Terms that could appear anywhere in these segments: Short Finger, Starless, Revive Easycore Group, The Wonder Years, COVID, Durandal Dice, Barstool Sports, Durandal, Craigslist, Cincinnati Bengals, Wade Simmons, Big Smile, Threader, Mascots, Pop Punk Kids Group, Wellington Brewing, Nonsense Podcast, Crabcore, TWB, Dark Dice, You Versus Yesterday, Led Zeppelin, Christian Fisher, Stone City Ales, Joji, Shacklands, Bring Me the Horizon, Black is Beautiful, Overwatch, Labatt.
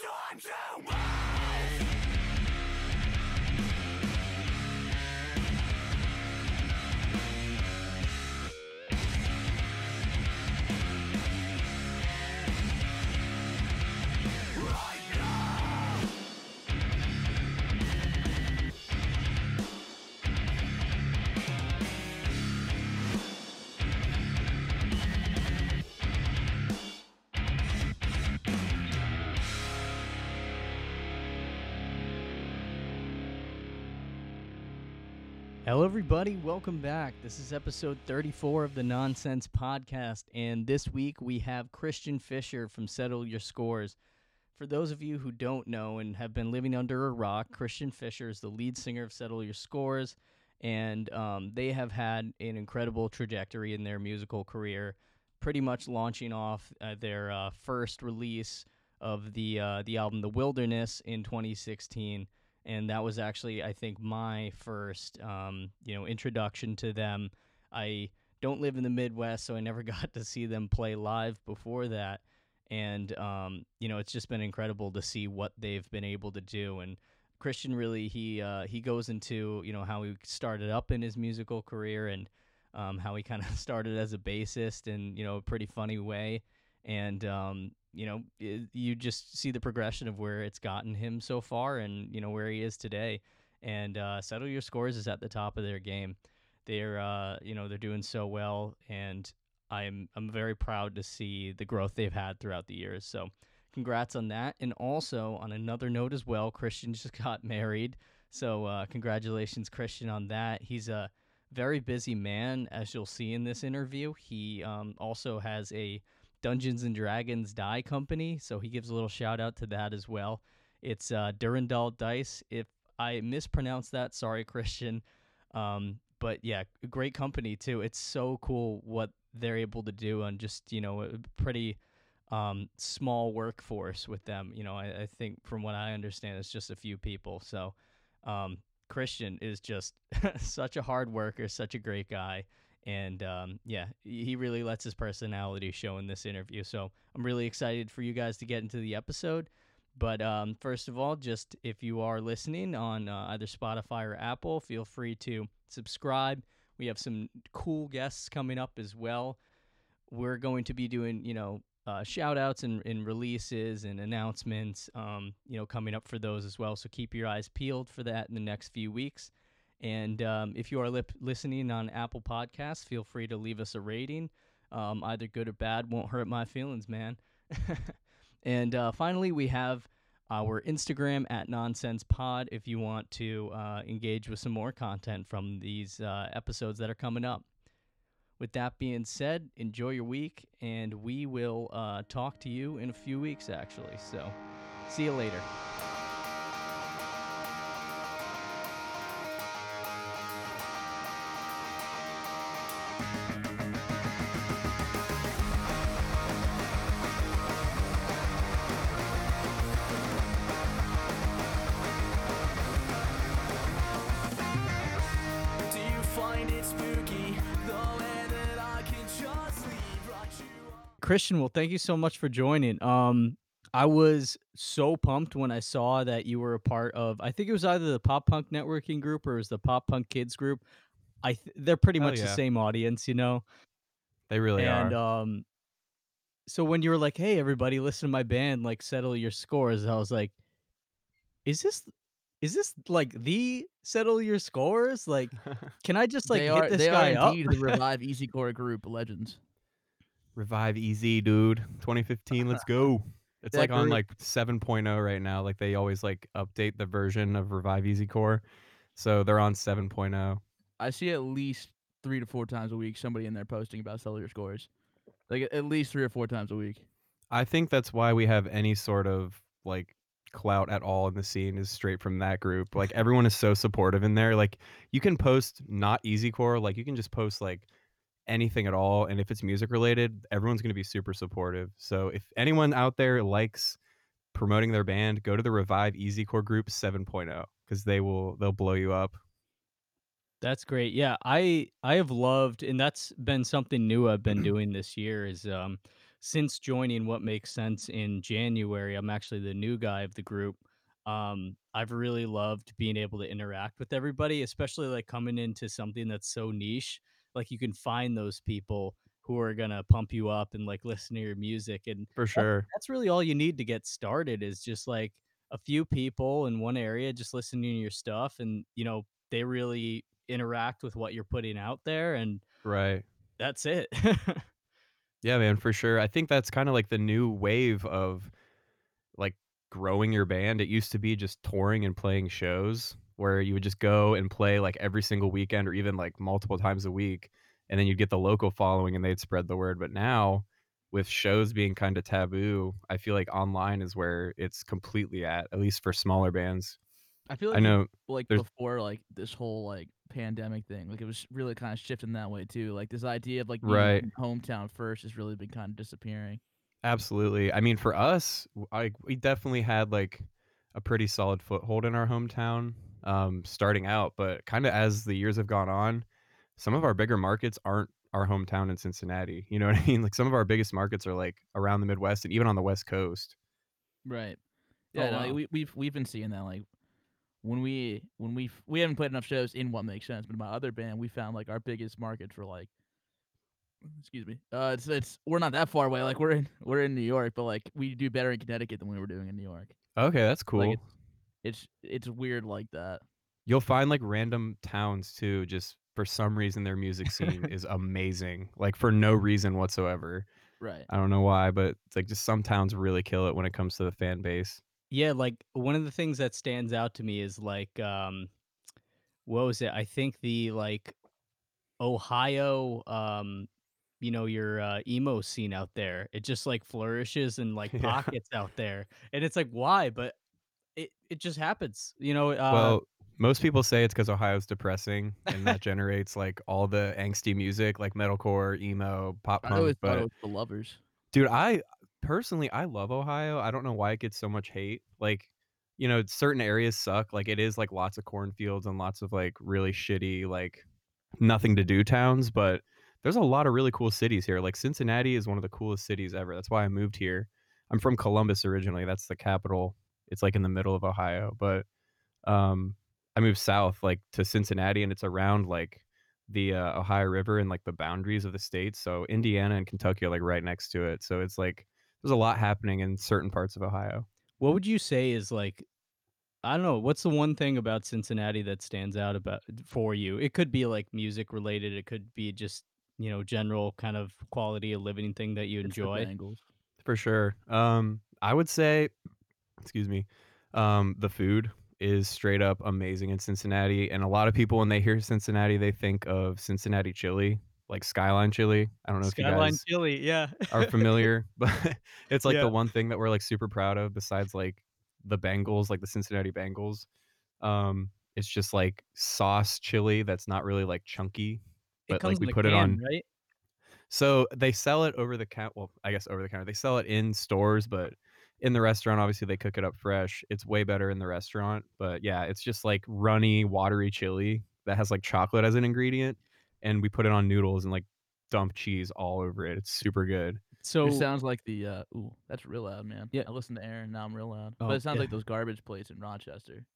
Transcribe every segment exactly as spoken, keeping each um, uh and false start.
time to rise! Hello everybody, welcome back. This is episode thirty-four of the Nonsense Podcast, and this week we have Christian Fisher from Settle Your Scores. For those of you who don't know and have been living under a rock, Christian Fisher is the lead singer of Settle Your Scores, and um, they have had an incredible trajectory in their musical career, pretty much launching off uh, their uh, first release of the uh, the album The Wilderness in twenty sixteen. And that was actually, I think, my first, um, you know, introduction to them. I don't live in the Midwest, so I never got to see them play live before that. And, um, you know, it's just been incredible to see what they've been able to do. And Christian really, he uh, he goes into, you know, how he started up in his musical career and um, how he kind of started as a bassist in, you know, a pretty funny way. And, um you know, you just see the progression of where it's gotten him so far and, you know, where he is today. And uh, Settle Your Scores is at the top of their game. They're, uh, you know, they're doing so well. And I'm I'm very proud to see the growth they've had throughout the years. So congrats on that. And also on another note as well, Christian just got married. So uh, congratulations, Christian, on that. He's a very busy man, as you'll see in this interview. He um, also has a Dungeons and Dragons die company, so he gives a little shout out to that as well. It's uh, Durandal Dice. If I mispronounce that, sorry, Christian. Um, but yeah, great company too. It's so cool what they're able to do on just, you know, a pretty um, small workforce with them. You know, I, I think from what I understand, it's just a few people. So um, Christian is just such a hard worker, such a great guy. And, um, yeah, he really lets his personality show in this interview. So I'm really excited for you guys to get into the episode. But um, first of all, just if you are listening on uh, either Spotify or Apple, feel free to subscribe. We have some cool guests coming up as well. We're going to be doing, you know, uh, shout outs and, and releases and announcements, um, you know, coming up for those as well. So keep your eyes peeled for that in the next few weeks. And um, if you are lip- listening on Apple Podcasts, feel free to leave us a rating. Um, either good or bad won't hurt my feelings, man. And uh, finally, we have our Instagram at Nonsense Pod if you want to uh, engage with some more content from these uh, episodes that are coming up. With that being said, enjoy your week, and we will uh, talk to you in a few weeks, actually. So, see you later. Christian, well, thank you so much for joining. Um, I was so pumped when I saw that you were a part of, I think it was either the Pop Punk Networking Group or it was the Pop Punk Kids Group. I th- They're pretty Hell much yeah. the same audience, you know? They really and, are. And um, so when you were like, hey, everybody, listen to my band, like, Settle Your Scores, I was like, is this... Is this like the Settle Your Scores? Like, can I just like are, hit this they guy are indeed up? The Revive EasyCore Group legends. Revive E Z, dude. twenty fifteen, let's go. It's that like group. On like seven point oh right now. Like they always like update the version of Revive EasyCore. So they're on seven point oh. I see at least three to four times a week somebody in there posting about Settle Your Scores. Like at least three or four times a week. I think that's why we have any sort of like clout at all in the scene is straight from that group. Like everyone is so supportive in there. Like you can post not EasyCore, like you can just post like anything at all, and if it's music related, everyone's going to be super supportive. So if anyone out there likes promoting their band, go to the Revive EasyCore Group seven point oh because they will they'll blow you up. That's great. Yeah, I I have loved, and that's been something new I've been doing this year is um since joining What Makes Sense in January, I'm actually the new guy of the group. Um, I've really loved being able to interact with everybody, especially like coming into something that's so niche. Like you can find those people who are going to pump you up and like listen to your music. And for sure, that, that's really all you need to get started is just like a few people in one area, just listening to your stuff. And, you know, they really interact with what you're putting out there. And right. That's it. Yeah, man, for sure. I think that's kind of like the new wave of like growing your band. It used to be just touring and playing shows where you would just go and play like every single weekend or even like multiple times a week. And then you'd get the local following and they'd spread the word. But now with shows being kind of taboo, I feel like online is where it's completely at, at least for smaller bands. I feel like I know like before like this whole like pandemic thing, like it was really kind of shifting that way too. Like this idea of like being right. hometown first has really been kind of disappearing. Absolutely. I mean, for us, I we definitely had like a pretty solid foothold in our hometown um, starting out, but kind of as the years have gone on, some of our bigger markets aren't our hometown in Cincinnati. You know what I mean? Like some of our biggest markets are like around the Midwest and even on the West Coast. Right. Yeah. Oh, no, wow. like, we, we've we've been seeing that like. When we when we we haven't played enough shows in What Makes Sense, but in my other band, we found like our biggest market for like, excuse me, uh, it's it's we're not that far away. Like we're in we're in New York, but like we do better in Connecticut than we were doing in New York. Okay, that's cool. Like, it's, it's it's weird like that. You'll find like random towns too. Just for some reason, their music scene is amazing. Like for no reason whatsoever. Right. I don't know why, but it's like just some towns really kill it when it comes to the fan base. Yeah, like one of the things that stands out to me is like, um, what was it? I think the like Ohio, um, you know, your uh, emo scene out there, it just like flourishes in like pockets yeah. out there. And it's like, why? But it, it just happens, you know. Uh, well, most people say it's because Ohio's depressing and that generates like all the angsty music, like metalcore, emo, pop punk. I always thought it was the lovers. Dude, I... Personally, I love Ohio. I don't know why it gets so much hate. Like, you know, certain areas suck. Like, it is like lots of cornfields and lots of like really shitty, like nothing to do towns. But there's a lot of really cool cities here. Like, Cincinnati is one of the coolest cities ever. That's why I moved here. I'm from Columbus originally. That's the capital. It's like in the middle of Ohio. But um, I moved south, like to Cincinnati, and it's around like the uh, Ohio River and like the boundaries of the state. So Indiana and Kentucky are like right next to it. So it's like, there's a lot happening in certain parts of Ohio. What would you say is like, I don't know, what's the one thing about Cincinnati that stands out about for you? It could be like music related. It could be just, you know, general kind of quality of living thing that you enjoy. For sure. Um, I would say, excuse me, um, the food is straight up amazing in Cincinnati. And a lot of people, when they hear Cincinnati, they think of Cincinnati chili. Like Skyline Chili. I don't know if Skyline you guys Chili, yeah. are familiar, but it's like yeah. the one thing that we're like super proud of besides like the Bengals, like the Cincinnati Bengals. Um, it's just like sauce chili that's not really like chunky, but it comes like we put can, it on. Right? So they sell it over the counter. Well, I guess over the counter. They sell it in stores, but in the restaurant, obviously they cook it up fresh. It's way better in the restaurant, but yeah, it's just like runny, watery chili that has like chocolate as an ingredient. And we put it on noodles and like dump cheese all over it. It's super good. So it sounds like the uh, ooh, that's real loud, man. Yeah, I listened to Aaron. Now I'm real loud. Oh, but it sounds yeah. like those garbage plates in Rochester.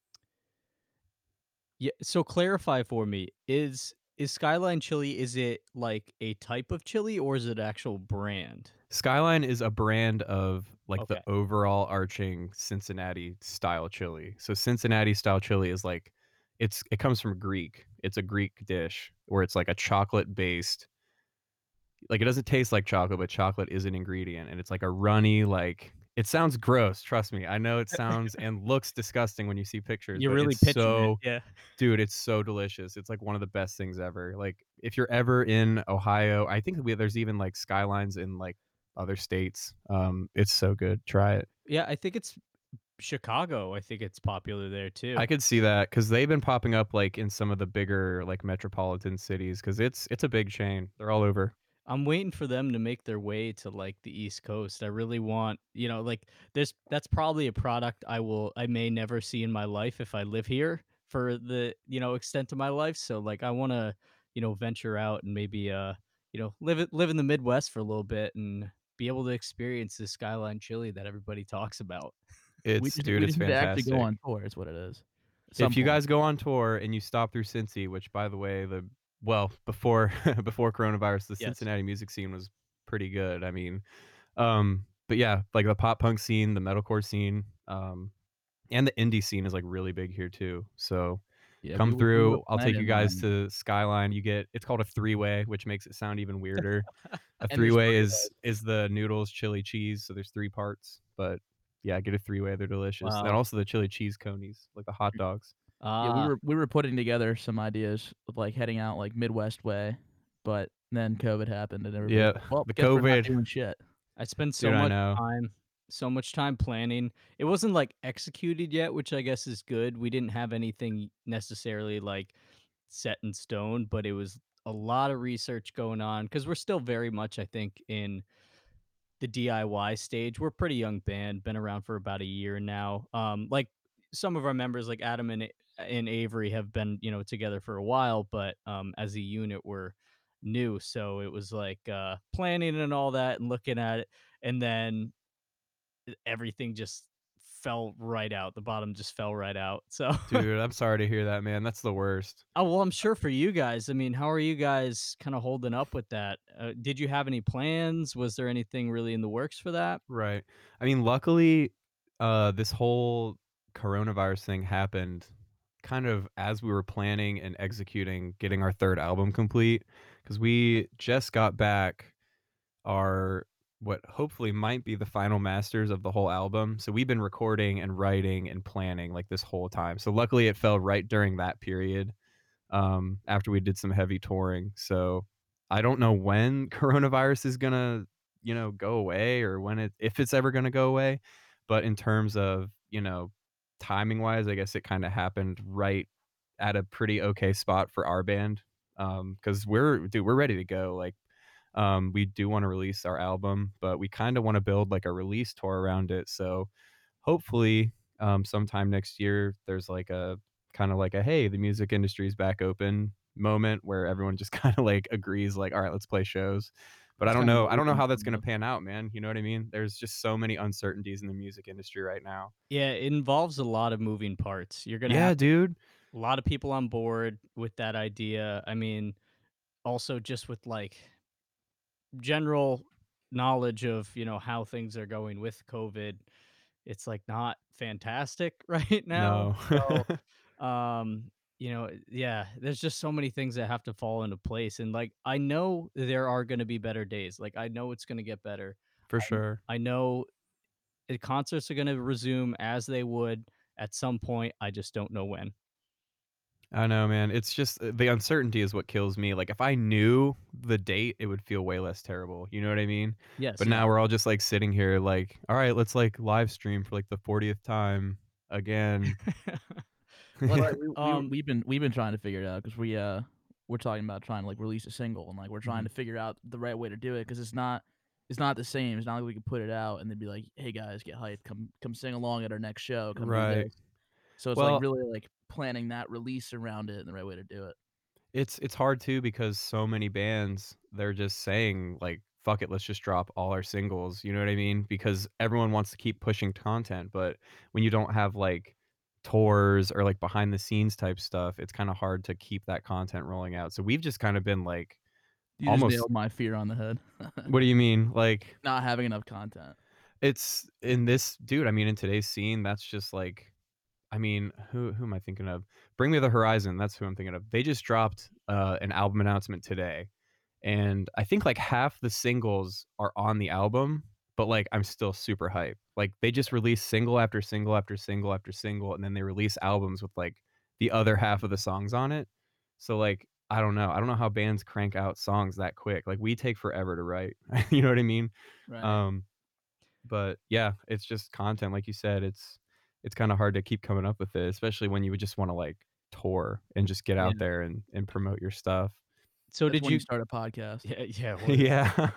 Yeah. So clarify for me: is is Skyline Chili? Is it like a type of chili, or is it an actual brand? Skyline is a brand of like okay. the overall arching Cincinnati style chili. So Cincinnati style chili is like. It's it comes from Greek. It's a Greek dish where it's like a chocolate based, like it doesn't taste like chocolate, but chocolate is an ingredient, and it's like a runny, like it sounds gross. Trust me, I know it sounds and looks disgusting when you see pictures. You're really pitching so, it, yeah, dude. It's so delicious. It's like one of the best things ever. Like if you're ever in Ohio, I think we, there's even like Skylines in like other states. Um, it's so good. Try it. Yeah, I think it's. Chicago, I think it's popular there too. I could see that because they've been popping up like in some of the bigger like metropolitan cities because it's it's a big chain. They're all over. I'm waiting for them to make their way to like the East Coast. I really want, you know, like there's that's probably a product I will I may never see in my life if I live here for the, you know, extent of my life. So like I want to, you know, venture out and maybe uh you know live live in the Midwest for a little bit and be able to experience the Skyline Chili that everybody talks about. It's we, dude, we it's fantastic. Go on tour is what it is. If you point. guys go on tour and you stop through Cincy, which by the way, the well before before coronavirus, the yes. Cincinnati music scene was pretty good. I mean, um, but yeah, like the pop punk scene, the metalcore scene, um, and the indie scene is like really big here too. So yeah, come we, through. We I'll take you guys to Skyline. You get it's called a three-way, which makes it sound even weirder. A three-way is is the noodles, chili, cheese. So there's three parts, but yeah, get a three-way. They're delicious, wow. and also the chili cheese conies, like the hot dogs. Uh, yeah, we were we were putting together some ideas of like heading out like Midwest way, but then COVID happened and everybody. Yeah, like, well, the COVID we're not doing shit. I spent so Dude, much time, so much time planning. It wasn't like executed yet, which I guess is good. We didn't have anything necessarily like set in stone, but it was a lot of research going on because we're still very much, I think, in the D I Y stage. We're a pretty young band, been around for about a year now. Um, like some of our members, like Adam and and Avery, have been, you know, together for a while, but um, as a unit, we're new. So it was like uh, planning and all that, and looking at it, and then everything just fell right out. The bottom just fell right out. So, dude, I'm sorry to hear that, man. That's the worst. Oh well, I'm sure for you guys. I mean, how are you guys kind of holding up with that? Uh, did you have any plans? Was there anything really in the works for that? Right. I mean, luckily, uh, this whole coronavirus thing happened kind of as we were planning and executing getting our third album complete, because we just got back our what hopefully might be the final masters of the whole album. So we've been recording and writing and planning like this whole time. So luckily it fell right during that period um, after we did some heavy touring. So I don't know when coronavirus is going to, you know, go away, or when it, if it's ever going to go away. But in terms of, you know, timing wise, I guess it kind of happened right at a pretty okay spot for our band. Um, cause we're, dude, we're ready to go. Like, Um, we do want to release our album, but we kind of want to build like a release tour around it. So hopefully um, sometime next year, there's like a kind of like a, hey, the music industry is back open moment where everyone just kind of like agrees like, all right, let's play shows. But I don't know. I don't know how that's going to pan out, man. You know what I mean? There's just so many uncertainties in the music industry right now. Yeah, it involves a lot of moving parts. You're going to yeah, have dude. a lot of people on board with that idea. I mean, also just with like general knowledge of, you know, how things are going with COVID, it's like not fantastic right now. No. So, um you know, yeah, there's just so many things that have to fall into place, and like I know there are going to be better days. Like I know it's going to get better for sure. I, I know the concerts are going to resume as they would at some point. I just don't know when. I know, man. It's just the uncertainty is what kills me. Like if I knew the date, it would feel way less terrible. You know what I mean? Yes. But now we're all just like sitting here like, all right, let's like live stream for like the fortieth time again. Well, we, um, we've been we've been trying to figure it out, because we uh we're talking about trying to like release a single, and like we're trying mm-hmm. to figure out the right way to do it, because it's not it's not the same. It's not like we could put it out and they'd be like, hey guys, get hyped, come come sing along at our next show. Come right. So it's well, like really like planning that release around it and the right way to do it. It's it's hard too, because so many bands, they're just saying like, fuck it, let's just drop all our singles. You know what I mean? Because everyone wants to keep pushing content, but when you don't have like tours or like behind the scenes type stuff, it's kind of hard to keep that content rolling out. So we've just kind of been like, you almost just nailed my fear on the head. What do you mean? Like not having enough content. It's in this dude. I mean, in today's scene, that's just like. I mean, who who am I thinking of? Bring Me the Horizon. That's who I'm thinking of. They just dropped uh, an album announcement today, and I think like half the singles are on the album. But like, I'm still super hyped. Like, they just release single after single after single after single, and then they release albums with like the other half of the songs on it. So like, I don't know. I don't know how bands crank out songs that quick. Like, we take forever to write. You know what I mean? Right. Um, but yeah, it's just content, like you said. It's it's kind of hard to keep coming up with it, especially when you would just want to like tour and just get yeah. out there and, and promote your stuff. So That's did you... you start a podcast? Yeah. Yeah. Well, yeah.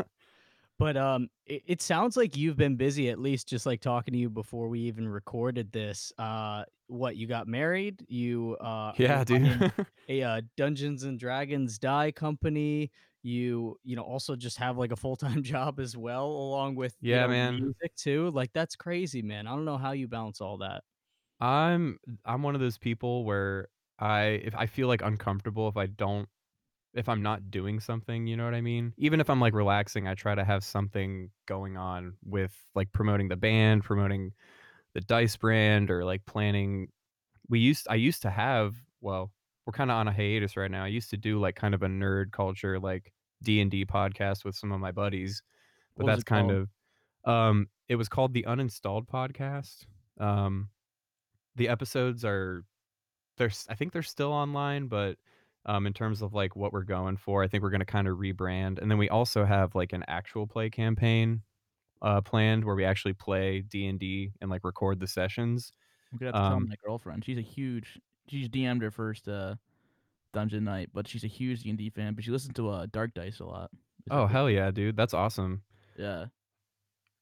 But um, it, it sounds like you've been busy, at least just like talking to you before we even recorded this. Uh, what, you got married? You uh, yeah, dude, a uh, Dungeons and Dragons die company. You you know also just have like a full time job as well, along with yeah, you know, man, music too. Like that's crazy, man. I don't know how you balance all that. I'm I'm one of those people where I if I feel like uncomfortable if I don't. If I'm not doing something, you know what I mean? Even if I'm like relaxing, I try to have something going on with like promoting the band, promoting the Dice brand, or like planning. We used, I used to have, well, we're kind of on a hiatus right now. I used to do like kind of a nerd culture, like D and D podcast with some of my buddies, but what that's kind called? of, um, it was called The Uninstalled Podcast. Um, the episodes are, they're, I think they're still online, but Um, in terms of like what we're going for, I think we're going to kind of rebrand. And then we also have like an actual play campaign uh, planned where we actually play D and D and like record the sessions. I'm going to have to um, tell my girlfriend. She's a huge, she's D M'd her first uh, dungeon night, but she's a huge D and D fan, but she listens to uh, Dark Dice a lot. Oh, hell yeah, dude. That's awesome. Yeah.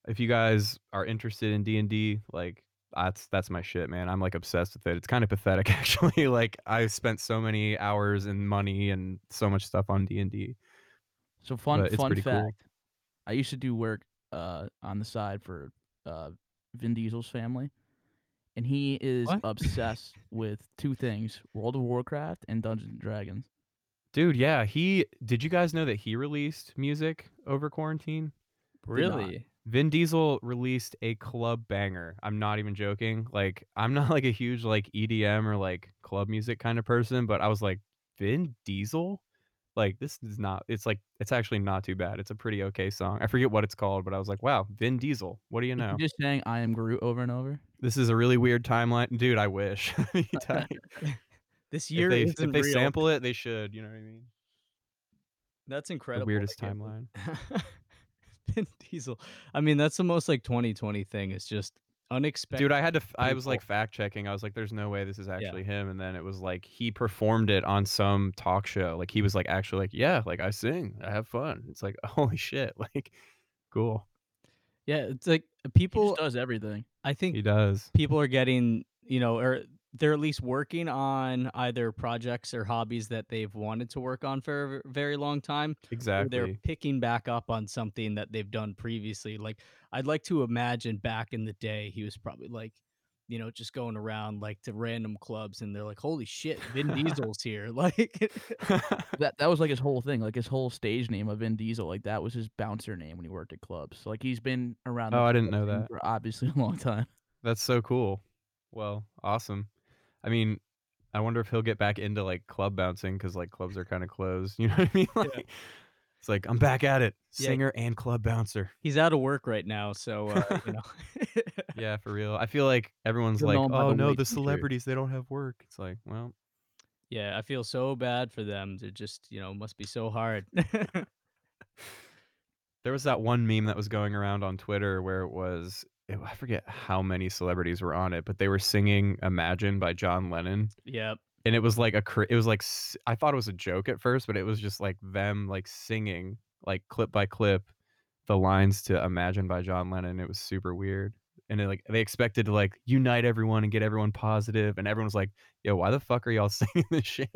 If you guys are interested in D and D, like that's that's my shit, man. I'm like obsessed with it. It's kind of pathetic, actually. Like I spent so many hours and money and so much stuff on D and D. So fun fun fact, cool. I used to do work uh on the side for uh Vin Diesel's family, and he is what? obsessed with two things: World of Warcraft and Dungeons and Dragons. Dude, yeah, he did. You guys know that he released music over quarantine? Really? Vin Diesel released a club banger. I'm not even joking. Like, I'm not like a huge like E D M or like club music kind of person, but I was like, Vin Diesel? Like, this is not, it's like, it's actually not too bad. It's a pretty okay song. I forget what it's called, but I was like, wow, Vin Diesel. What do you know? You're just saying I am Groot over and over? This is a really weird timeline. Dude, I wish. This year, if they, if they real. sample it, they should. You know what I mean? That's incredible. The weirdest like, timeline. Vin Diesel. I mean, that's the most like twenty twenty thing. It's just unexpected. Dude, I had to. F- I was like fact checking. I was like, "There's no way this is actually yeah. him." And then it was like he performed it on some talk show. Like he was like actually like, "Yeah, like I sing, I have fun." It's like, holy shit, like cool. Yeah, it's like people he just does everything. I think he does. People are getting, you know, or they're at least working on either projects or hobbies that they've wanted to work on for a very long time. Exactly. They're picking back up on something that they've done previously. Like, I'd like to imagine back in the day, he was probably like, you know, just going around like to random clubs and they're like, holy shit, Vin Diesel's here. Like that, that was like his whole thing. Like his whole stage name of Vin Diesel. Like that was his bouncer name when he worked at clubs. So, like he's been around. Oh, I didn't know that. For obviously a long time. That's so cool. Well, awesome. I mean, I wonder if he'll get back into like club bouncing because like clubs are kind of closed. You know what I mean? Like, yeah. It's like, I'm back at it. Singer yeah. and club bouncer. He's out of work right now. So, uh, you know. Yeah, for real. I feel like everyone's You're like, oh, no, the celebrities, they don't have work. It's like, well. Yeah, I feel so bad for them. They're just, you know, must be so hard. There was that one meme that was going around on Twitter where it was. I forget how many celebrities were on it, but they were singing "Imagine" by John Lennon. Yep. And it was like a, it was like I thought it was a joke at first, but it was just like them like singing like clip by clip the lines to "Imagine" by John Lennon. It was super weird, and it, like they expected to like unite everyone and get everyone positive, and everyone was like, "Yo, why the fuck are y'all singing this shit?"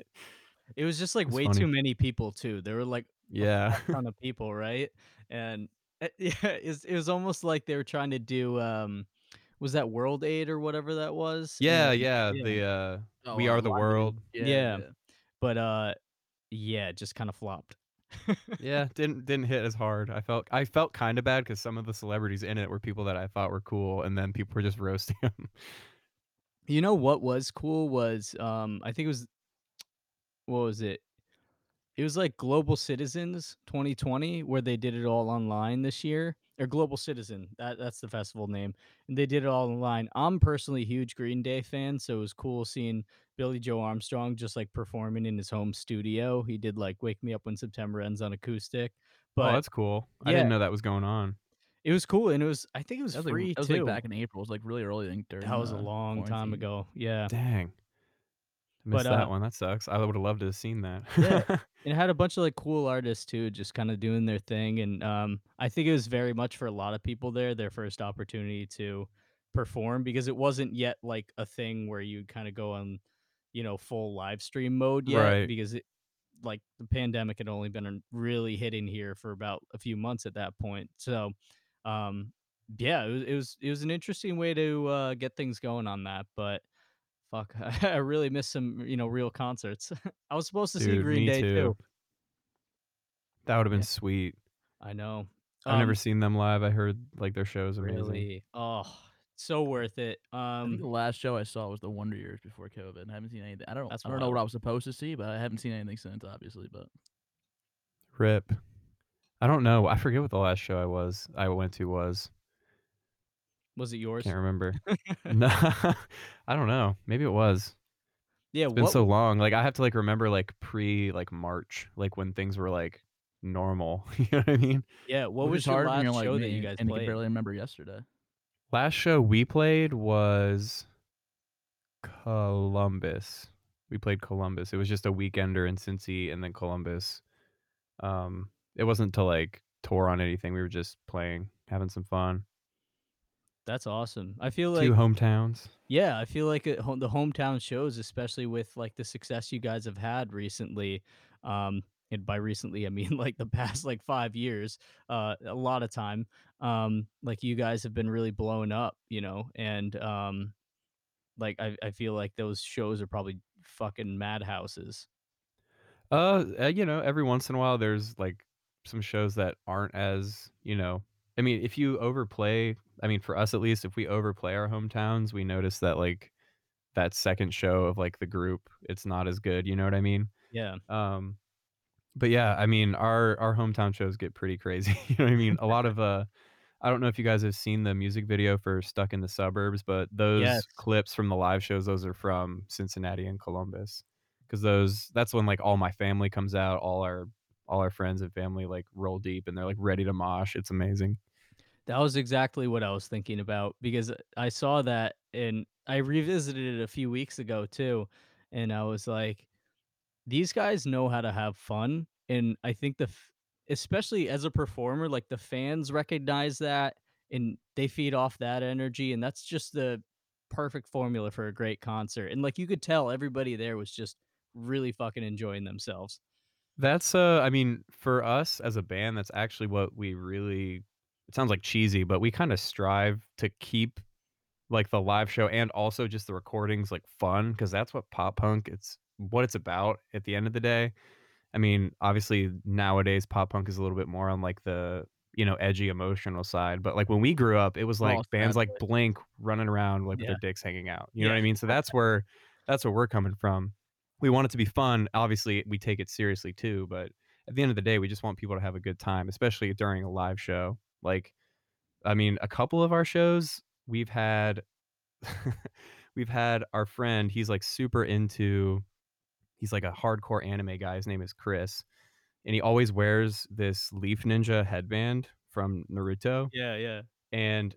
It was just like was way funny. Too many people too. There were like yeah, a ton of people, right? And. Yeah, it was almost like they were trying to do, um, was that World Aid or whatever that was? Yeah, yeah, yeah. the uh, oh, We Are the World. Yeah, yeah. yeah, but uh, yeah, it just kind of flopped. yeah, didn't didn't hit as hard. I felt I felt kind of bad because some of the celebrities in it were people that I thought were cool, and then people were just roasting them. You know what was cool was, um, I think it was, what was it? It was like Global Citizens twenty twenty, where they did it all online this year. Or Global Citizen, that, that's the festival name. And they did it all online. I'm personally a huge Green Day fan, so it was cool seeing Billy Joe Armstrong just like performing in his home studio. He did like Wake Me Up When September Ends on acoustic. But, oh, that's cool. I yeah, didn't know that was going on. It was cool, and it was, I think it was, was free like, that too. That was like back in April. It was like really early. I think, that was a long quarantine. time ago. Yeah. Dang. Missed but, that uh, one. That sucks. I would have loved to have seen that. Yeah. And it had a bunch of like cool artists too, just kind of doing their thing. And um, I think it was very much for a lot of people there, their first opportunity to perform, because it wasn't yet like a thing where you kind of go on, you know, full live stream mode yet, right. because it, like the pandemic had only been really hitting here for about a few months at that point. So um, yeah, it was, it was, it was an interesting way to uh, get things going on that, but fuck, I really missed some, you know, real concerts. I was supposed to Dude, see Green Day too. too. That would have been yeah. sweet. I know. I've um, never seen them live. I heard like their shows are amazing. Really? Oh, so worth it. Um, I think the last show I saw was the Wonder Years before COVID. I haven't seen anything. I don't. That's I don't wild. know what I was supposed to see, but I haven't seen anything since, obviously. But rip. I don't know. I forget what the last show I was I went to was. Was it yours? Can't remember. No, I don't know. Maybe it was. Yeah, it's been what... so long. Like I have to like remember like pre like March, like when things were like normal. You know what I mean? Yeah. What it was, was your last show like that you guys and played? I can barely remember yesterday. Last show we played was Columbus. We played Columbus. It was just a weekender in Cincy and then Columbus. Um, it wasn't to like tour on anything. We were just playing, having some fun. That's awesome. I feel like two hometowns. Yeah, I feel like it, the hometown shows, especially with like the success you guys have had recently, um, and by recently I mean like the past like five years, uh, a lot of time. Um, like you guys have been really blown up, you know, and um, like I, I feel like those shows are probably fucking madhouses. Uh, you know, every once in a while there's like some shows that aren't as, you know. I mean, if you overplay, I mean, for us at least, if we overplay our hometowns, we notice that like that second show of like the group, it's not as good. You know what I mean? Yeah. Um, but yeah, I mean, our our hometown shows get pretty crazy. You know what I mean? A lot of uh, I don't know if you guys have seen the music video for "Stuck in the Suburbs," but those yes. clips from the live shows, those are from Cincinnati and Columbus, because those that's when like all my family comes out, all our all our friends and family like roll deep and they're like ready to mosh. It's amazing. That was exactly what I was thinking about, because I saw that and I revisited it a few weeks ago too. And I was like, these guys know how to have fun. And I think the, f- especially as a performer, like the fans recognize that and they feed off that energy. And that's just the perfect formula for a great concert. And like, you could tell everybody there was just really fucking enjoying themselves. That's uh, I mean, for us as a band, that's actually what we really, it sounds like cheesy, but we kind of strive to keep like the live show and also just the recordings like fun, because that's what pop punk, it's what it's about at the end of the day. I mean, obviously nowadays pop punk is a little bit more on like the, you know, edgy emotional side, but like when we grew up, it was like oh, bands like Blink running around like yeah. with their dicks hanging out. You yeah. know what I mean? So that's where that's where we're coming from. We want it to be fun. Obviously, we take it seriously too, but at the end of the day, we just want people to have a good time, especially during a live show. Like, I mean, a couple of our shows we've had, we've had our friend, he's like super into, he's like a hardcore anime guy. His name is Chris. And he always wears this Leaf Ninja headband from Naruto. Yeah. Yeah. And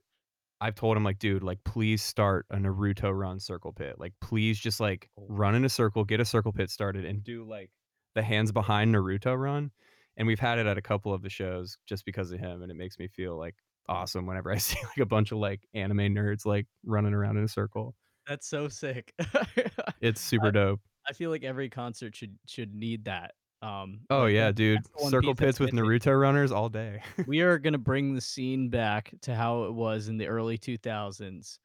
I've told him like, dude, like, please start a Naruto run circle pit. Like, please just like run in a circle, get a circle pit started and do like the hands behind Naruto run. And we've had it at a couple of the shows just because of him. And it makes me feel like awesome whenever I see like a bunch of like anime nerds like running around in a circle. That's so sick. It's super I, dope. I feel like every concert should should need that. Um, oh, yeah, dude. Circle pits with Naruto runners all day. We are going to bring the scene back to how it was in the early two thousands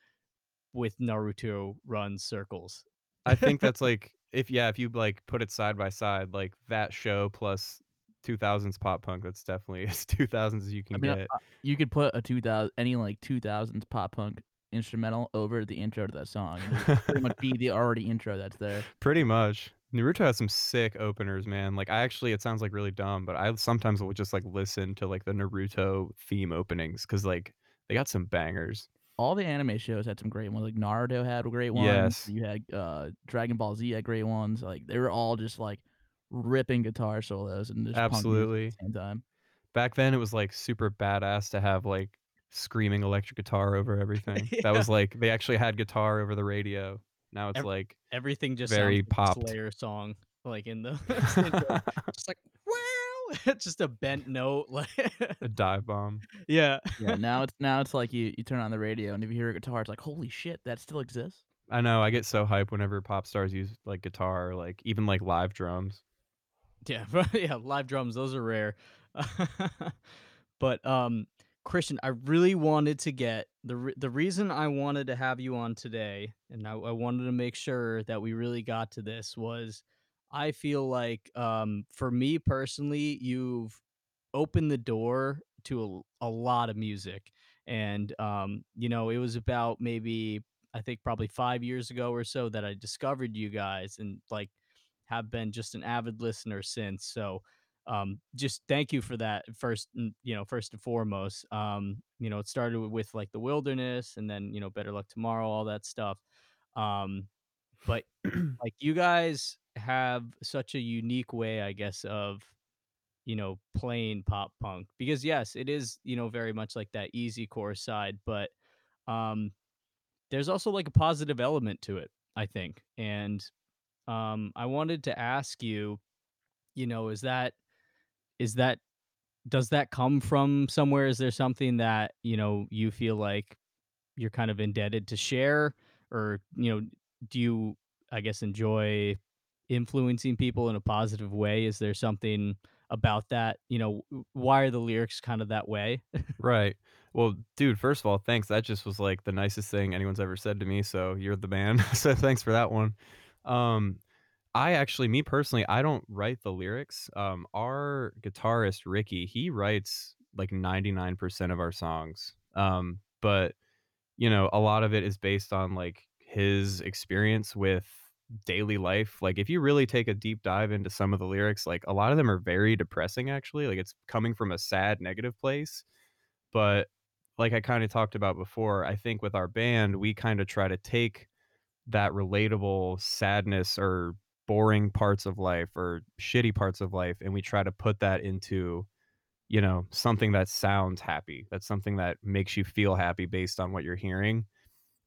with Naruto run circles. I think that's like if yeah, if you like put it side by side, like that show plus two thousands pop punk, that's definitely as two thousands as you can I mean, get. You could put a two thousand any like two thousands pop punk instrumental over the intro to that song. It would pretty much be the already intro that's there. Pretty much. Naruto has some sick openers, man. Like I actually, it sounds like really dumb, but I sometimes will just like listen to like the Naruto theme openings because like they got some bangers. All the anime shows had some great ones. Like Naruto had great ones. Yes. You had uh, Dragon Ball Z had great ones. Like they were all just like ripping guitar solos and just absolutely at the same time. Back then it was like super badass to have like screaming electric guitar over everything. Yeah. That was like they actually had guitar over the radio. Now it's Every, like everything just very pop like Slayer song, like in the intro. Just like wow, just a bent note, like a dive bomb. Yeah. Yeah. Now it's now it's like you, you turn on the radio and if you hear a guitar, it's like holy shit, that still exists. I know. I get so hyped whenever pop stars use like guitar, like even like live drums. Yeah, yeah, live drums. Those are rare. But um, Christian, I really wanted to get the re- the reason I wanted to have you on today, and I, I wanted to make sure that we really got to this was, I feel like um, for me personally, you've opened the door to a, a lot of music, and um, you know, it was about maybe I think probably five years ago or so that I discovered you guys, and like have been just an avid listener since. So um, just thank you for that first, you know, first and foremost. Um, you know, it started with like The Wilderness and then, you know, Better Luck Tomorrow, all that stuff. Um, but like you guys have such a unique way, I guess, of, you know, playing pop punk because yes, it is, you know, very much like that easy core side, but um, there's also like a positive element to it, I think. And um, I wanted to ask you, you know, is that, is that, does that come from somewhere? Is there something that, you know, you feel like you're kind of indebted to share or, you know, do you, I guess, enjoy influencing people in a positive way? Is there something about that? You know, why are the lyrics kind of that way? Right. Well, dude, first of all, thanks. That just was like the nicest thing anyone's ever said to me. So you're the man. So thanks for that one. Um, I actually, me personally, I don't write the lyrics. Um, our guitarist, Ricky, he writes like ninety-nine percent of our songs. Um, but, you know, a lot of it is based on like his experience with daily life. Like if you really take a deep dive into some of the lyrics, like a lot of them are very depressing, actually. Like it's coming from a sad, negative place. But like I kind of talked about before, I think with our band, we kind of try to take that relatable sadness or boring parts of life or shitty parts of life, and we try to put that into, you know, something that sounds happy. That's something that makes you feel happy based on what you're hearing.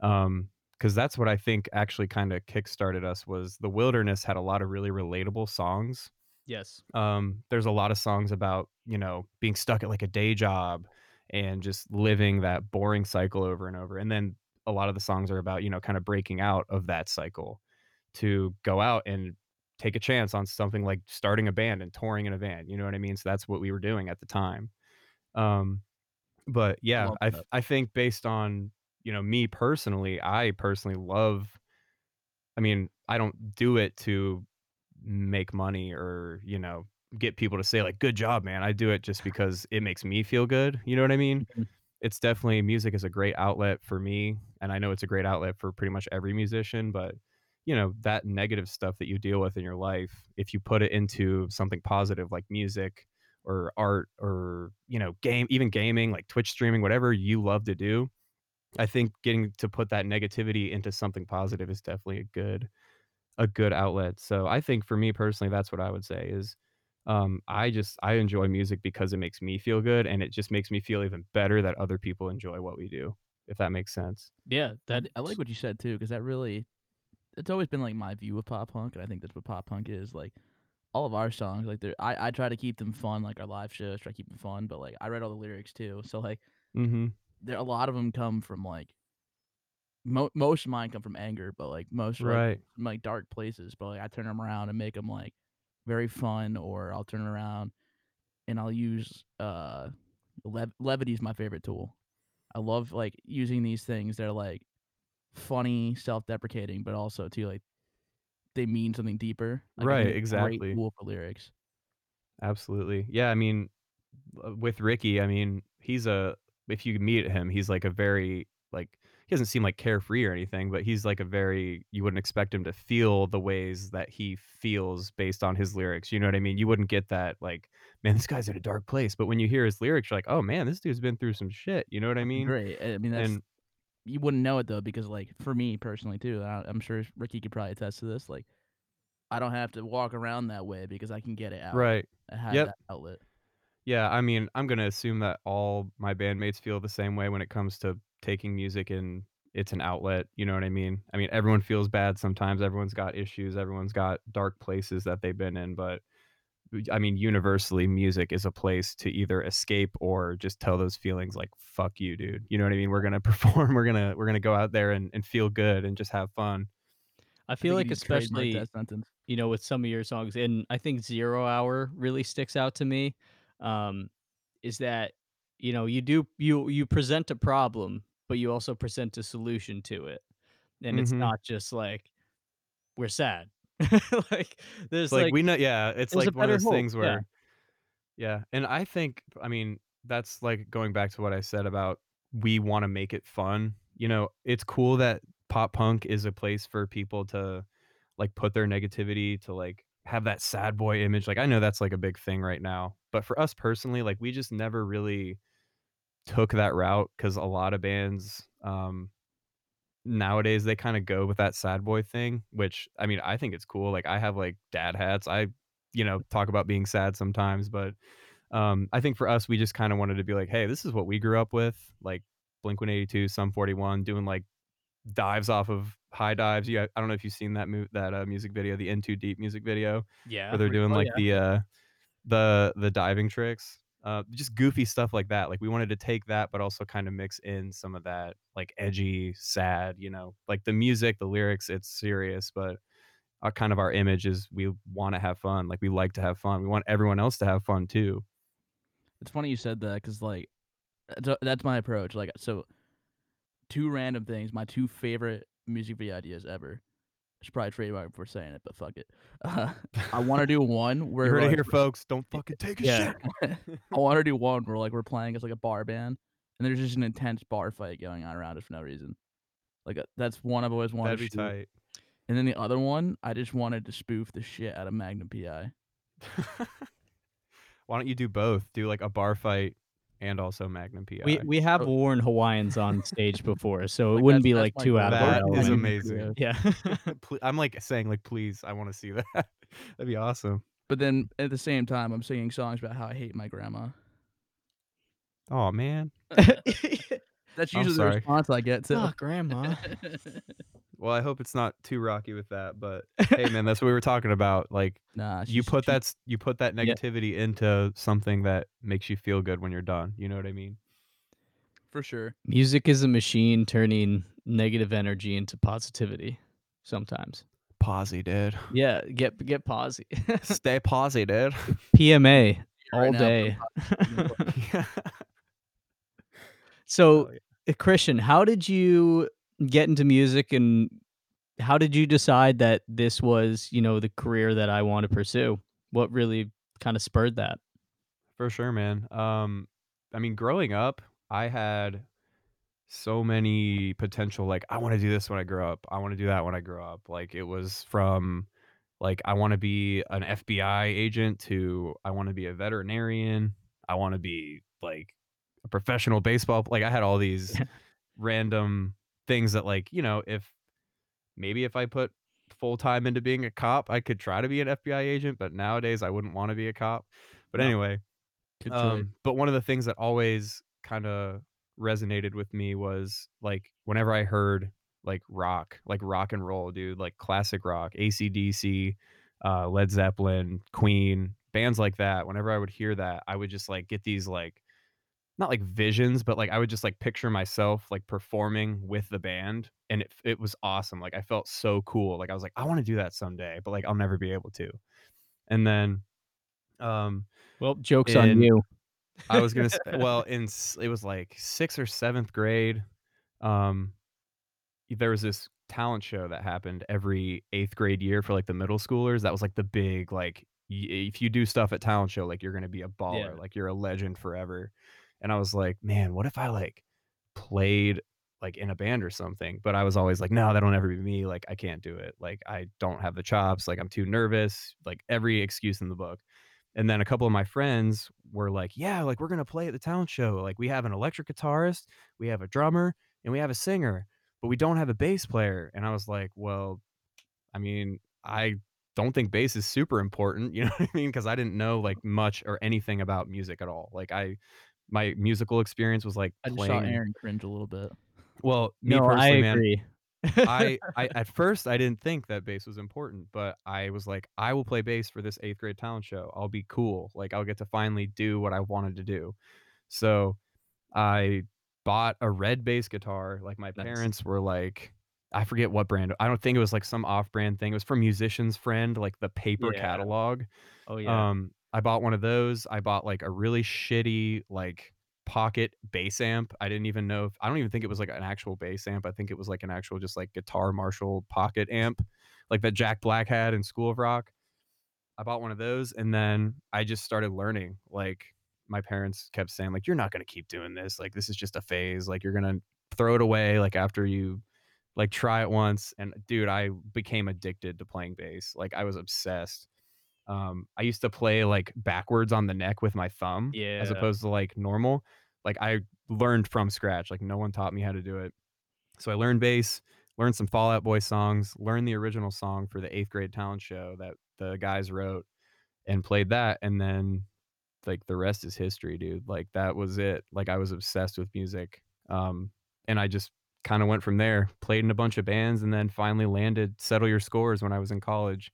Um, because that's what I think actually kind of kickstarted us was The Wilderness had a lot of really relatable songs. Yes. Um, there's a lot of songs about, you know, being stuck at like a day job and just living that boring cycle over and over. And then a lot of the songs are about, you know, kind of breaking out of that cycle to go out and take a chance on something like starting a band and touring in a van. You know what I mean? So that's what we were doing at the time. Um, but yeah, I, I, I think based on, you know, me personally, I personally love, I mean, I don't do it to make money or, you know, get people to say like, good job, man. I do it just because it makes me feel good. You know what I mean? It's definitely, music is a great outlet for me. And I know it's a great outlet for pretty much every musician, but you know, that negative stuff that you deal with in your life, if you put it into something positive, like music or art or, you know, game, even gaming, like Twitch streaming, whatever you love to do, I think getting to put that negativity into something positive is definitely a good, a good outlet. So I think for me personally, that's what I would say is, um I just I enjoy music because it makes me feel good, and it just makes me feel even better that other people enjoy what we do, if that makes sense. Yeah, that I like what you said too, because that really, it's always been like my view of pop punk, and I think that's what pop punk is. Like all of our songs, like they're I, I try to keep them fun, like our live shows try to keep them fun, but like I read all the lyrics too, so like mm-hmm. there a lot of them come from like mo- most of mine come from anger, but like most right. like, from, like dark places, but like I turn them around and make them like very fun, or I'll turn around and I'll use uh lev- levity is my favorite tool. I love like using these things that are like funny, self-deprecating, but also too like they mean something deeper. Like, right, exactly. Great tool for lyrics. Absolutely, yeah. I mean, with Ricky, I mean, he's a if you meet him, he's like a very like he doesn't seem like carefree or anything, but he's like a very, you wouldn't expect him to feel the ways that he feels based on his lyrics. You know what I mean? You wouldn't get that like, man, this guy's in a dark place. But when you hear his lyrics, you're like, oh man, this dude's been through some shit. You know what I mean? Right. I mean, that's, and, you wouldn't know it though, because like for me personally too, I, I'm sure Ricky could probably attest to this. Like I don't have to walk around that way because I can get it out. Right. I have yep. that outlet. Yeah. I mean, I'm going to assume that all my bandmates feel the same way when it comes to taking music and it's an outlet. You know what I mean? I mean, everyone feels bad sometimes. Everyone's got issues. Everyone's got dark places that they've been in. But I mean, universally, music is a place to either escape or just tell those feelings like, fuck you, dude. You know what I mean? We're going to perform. We're going to we're going to go out there and, and feel good and just have fun. I feel I like especially, you know, with some of your songs, and I think Zero Hour really sticks out to me, um, is that, you know, you do you you present a problem, but you also present a solution to it. And mm-hmm. it's not just like we're sad. like there's like, like we know. Yeah. It's like one of those hope. things where. Yeah. yeah. And I think, I mean, that's like going back to what I said about we want to make it fun. You know, it's cool that pop punk is a place for people to like put their negativity, to like have that sad boy image. Like, I know that's like a big thing right now, but for us personally, like we just never really took that route, because a lot of bands um nowadays, they kind of go with that sad boy thing, which I mean, I think it's cool. Like I have like dad hats. I, you know, talk about being sad sometimes, but um I think for us, we just kind of wanted to be like, hey, this is what we grew up with, like Blink one eighty-two, Sum forty-one, doing like dives off of high dives. Yeah, I don't know if you've seen that move that uh, music video, the In Too Deep music video. Yeah, where they're doing like yeah. the uh the the diving tricks, uh just goofy stuff like that. Like we wanted to take that, but also kind of mix in some of that like edgy, sad, you know, like the music, the lyrics, it's serious, but our kind of our image is we want to have fun. Like we like to have fun. We want everyone else to have fun too. It's funny you said that, because like that's my approach. Like, so two random things, my two favorite music video ideas ever. I should probably trademark for saying it, but fuck it. Uh, I want to do one where you heard like, it here, folks. Don't fucking take a yeah. shit. I want to do one where like we're playing as like a bar band, and there's just an intense bar fight going on around us for no reason. Like uh, that's one I've always wanted. That'd to be tight. And then the other one, I just wanted to spoof the shit out of Magnum P I. Why don't you do both? Do like a bar fight and also Magnum P I. We we have worn Hawaiians on stage before, so it like wouldn't be like two out of that. That is amazing. Yeah. I'm like saying like, please, I want to see that. That'd be awesome. But then at the same time, I'm singing songs about how I hate my grandma. Oh man. That's usually the response I get to. Oh, grandma. Well, I hope it's not too rocky with that, but hey man, that's what we were talking about. Like nah, you put she, that you put that negativity yeah. into something that makes you feel good when you're done. You know what I mean? For sure. Music is a machine turning negative energy into positivity sometimes. Posy, dude. Yeah, get get posy. Stay posy, dude. P M A right all day. yeah. So, oh, yeah. Christian, how did you get into music, and how did you decide that this was, you know, the career that I want to pursue? What really kind of spurred that? For sure, man. Um, I mean, growing up, I had so many potential, like, I want to do this when I grow up. I want to do that when I grow up. Like it was from like, I want to be an F B I agent to, I want to be a veterinarian. I want to be like a professional baseball. Like I had all these random things that, like, you know, if maybe if I put full time into being a cop, I could try to be an F B I agent, but nowadays I wouldn't want to be a cop. But anyway, um, but one of the things that always kind of resonated with me was like whenever I heard like rock, like rock and roll, dude, like classic rock, A C D C, uh, Led Zeppelin, Queen, bands like that. Whenever I would hear that, I would just like get these like not like visions, but like I would just like picture myself like performing with the band, and it it was awesome. Like I felt so cool. Like I was like, I want to do that someday, but like I'll never be able to. And then, um, well, jokes in, on you. I was gonna say, well, in it was like sixth or seventh grade. Um, there was this talent show that happened every eighth grade year for like the middle schoolers. That was like the big like y- if you do stuff at talent show, like you're gonna be a baller, yeah. like you're a legend forever. And I was like, man, what if I like played like in a band or something? But I was always like, no, that'll never be me. Like, I can't do it. Like, I don't have the chops. Like, I'm too nervous. Like, every excuse in the book. And then a couple of my friends were like, yeah, like, we're going to play at the talent show. Like, we have an electric guitarist, we have a drummer, and we have a singer, but we don't have a bass player. And I was like, well, I mean, I don't think bass is super important. You know what I mean? Because I didn't know like much or anything about music at all. Like, I... my musical experience was like I just playing. Saw Aaron cringe a little bit. Well, me no, personally, I agree. Man, I, I at first I didn't think that bass was important, but I was like, I will play bass for this eighth grade talent show. I'll be cool. Like, I'll get to finally do what I wanted to do. So I bought a red bass guitar. Like, my nice. parents were like, I forget what brand. I don't think it was like some off-brand thing. It was from Musician's Friend, like the paper yeah. catalog. Oh yeah. Um, I bought one of those. I bought like a really shitty like pocket bass amp. I didn't even know if, I don't even think it was like an actual bass amp. I think it was like an actual just like Guitar Marshall pocket amp, like that Jack Black had in School of Rock. I bought one of those, and then I just started learning. Like, my parents kept saying like, you're not going to keep doing this. Like, this is just a phase. Like, you're going to throw it away. Like, after you like try it once. And dude, I became addicted to playing bass. Like, I was obsessed. Um, I used to play like backwards on the neck with my thumb, yeah. as opposed to like normal. Like, I learned from scratch. Like, no one taught me how to do it. So I learned bass, learned some Fall Out Boy songs, learned the original song for the eighth grade talent show that the guys wrote, and played that. And then like the rest is history, dude. Like, that was it. Like, I was obsessed with music. Um, and I just kind of went from there, played in a bunch of bands, and then finally landed Settle Your Scores when I was in college.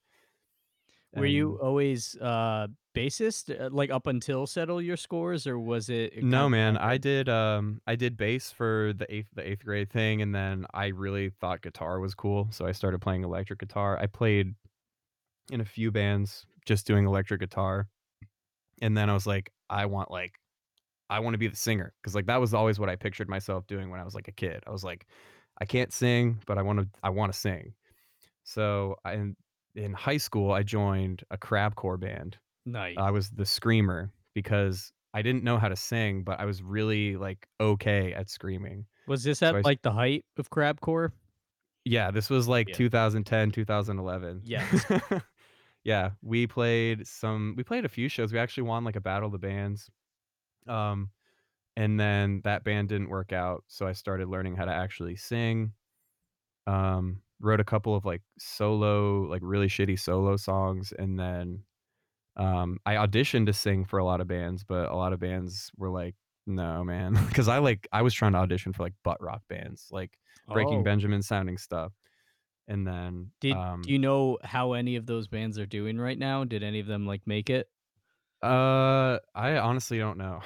Were you always uh, bassist, like up until Settle Your Scores, or was it? No, man, I did. Um, I did bass for the eighth, the eighth grade thing, and then I really thought guitar was cool, so I started playing electric guitar. I played in a few bands, just doing electric guitar, and then I was like, I want like, I want to be the singer, because like that was always what I pictured myself doing when I was like a kid. I was like, I can't sing, but I want to, I want to sing. So I. In high school, I joined a Crabcore band. Nice. I was the screamer because I didn't know how to sing, but I was really like okay at screaming. Was this at so like I... the height of Crabcore? Yeah, this was like yeah. two thousand ten, two thousand eleven. Yeah. Yeah, we played some. We played a few shows. We actually won like a battle of the bands. Um, and then that band didn't work out, so I started learning how to actually sing. Um. Wrote a couple of like solo, like really shitty solo songs. And then um, I auditioned to sing for a lot of bands, but a lot of bands were like, no, man. Because I like, I was trying to audition for like butt rock bands, like Breaking oh. Benjamin sounding stuff. And then. Did um, do you know how any of those bands are doing right now? Did any of them like make it? Uh, I honestly don't know.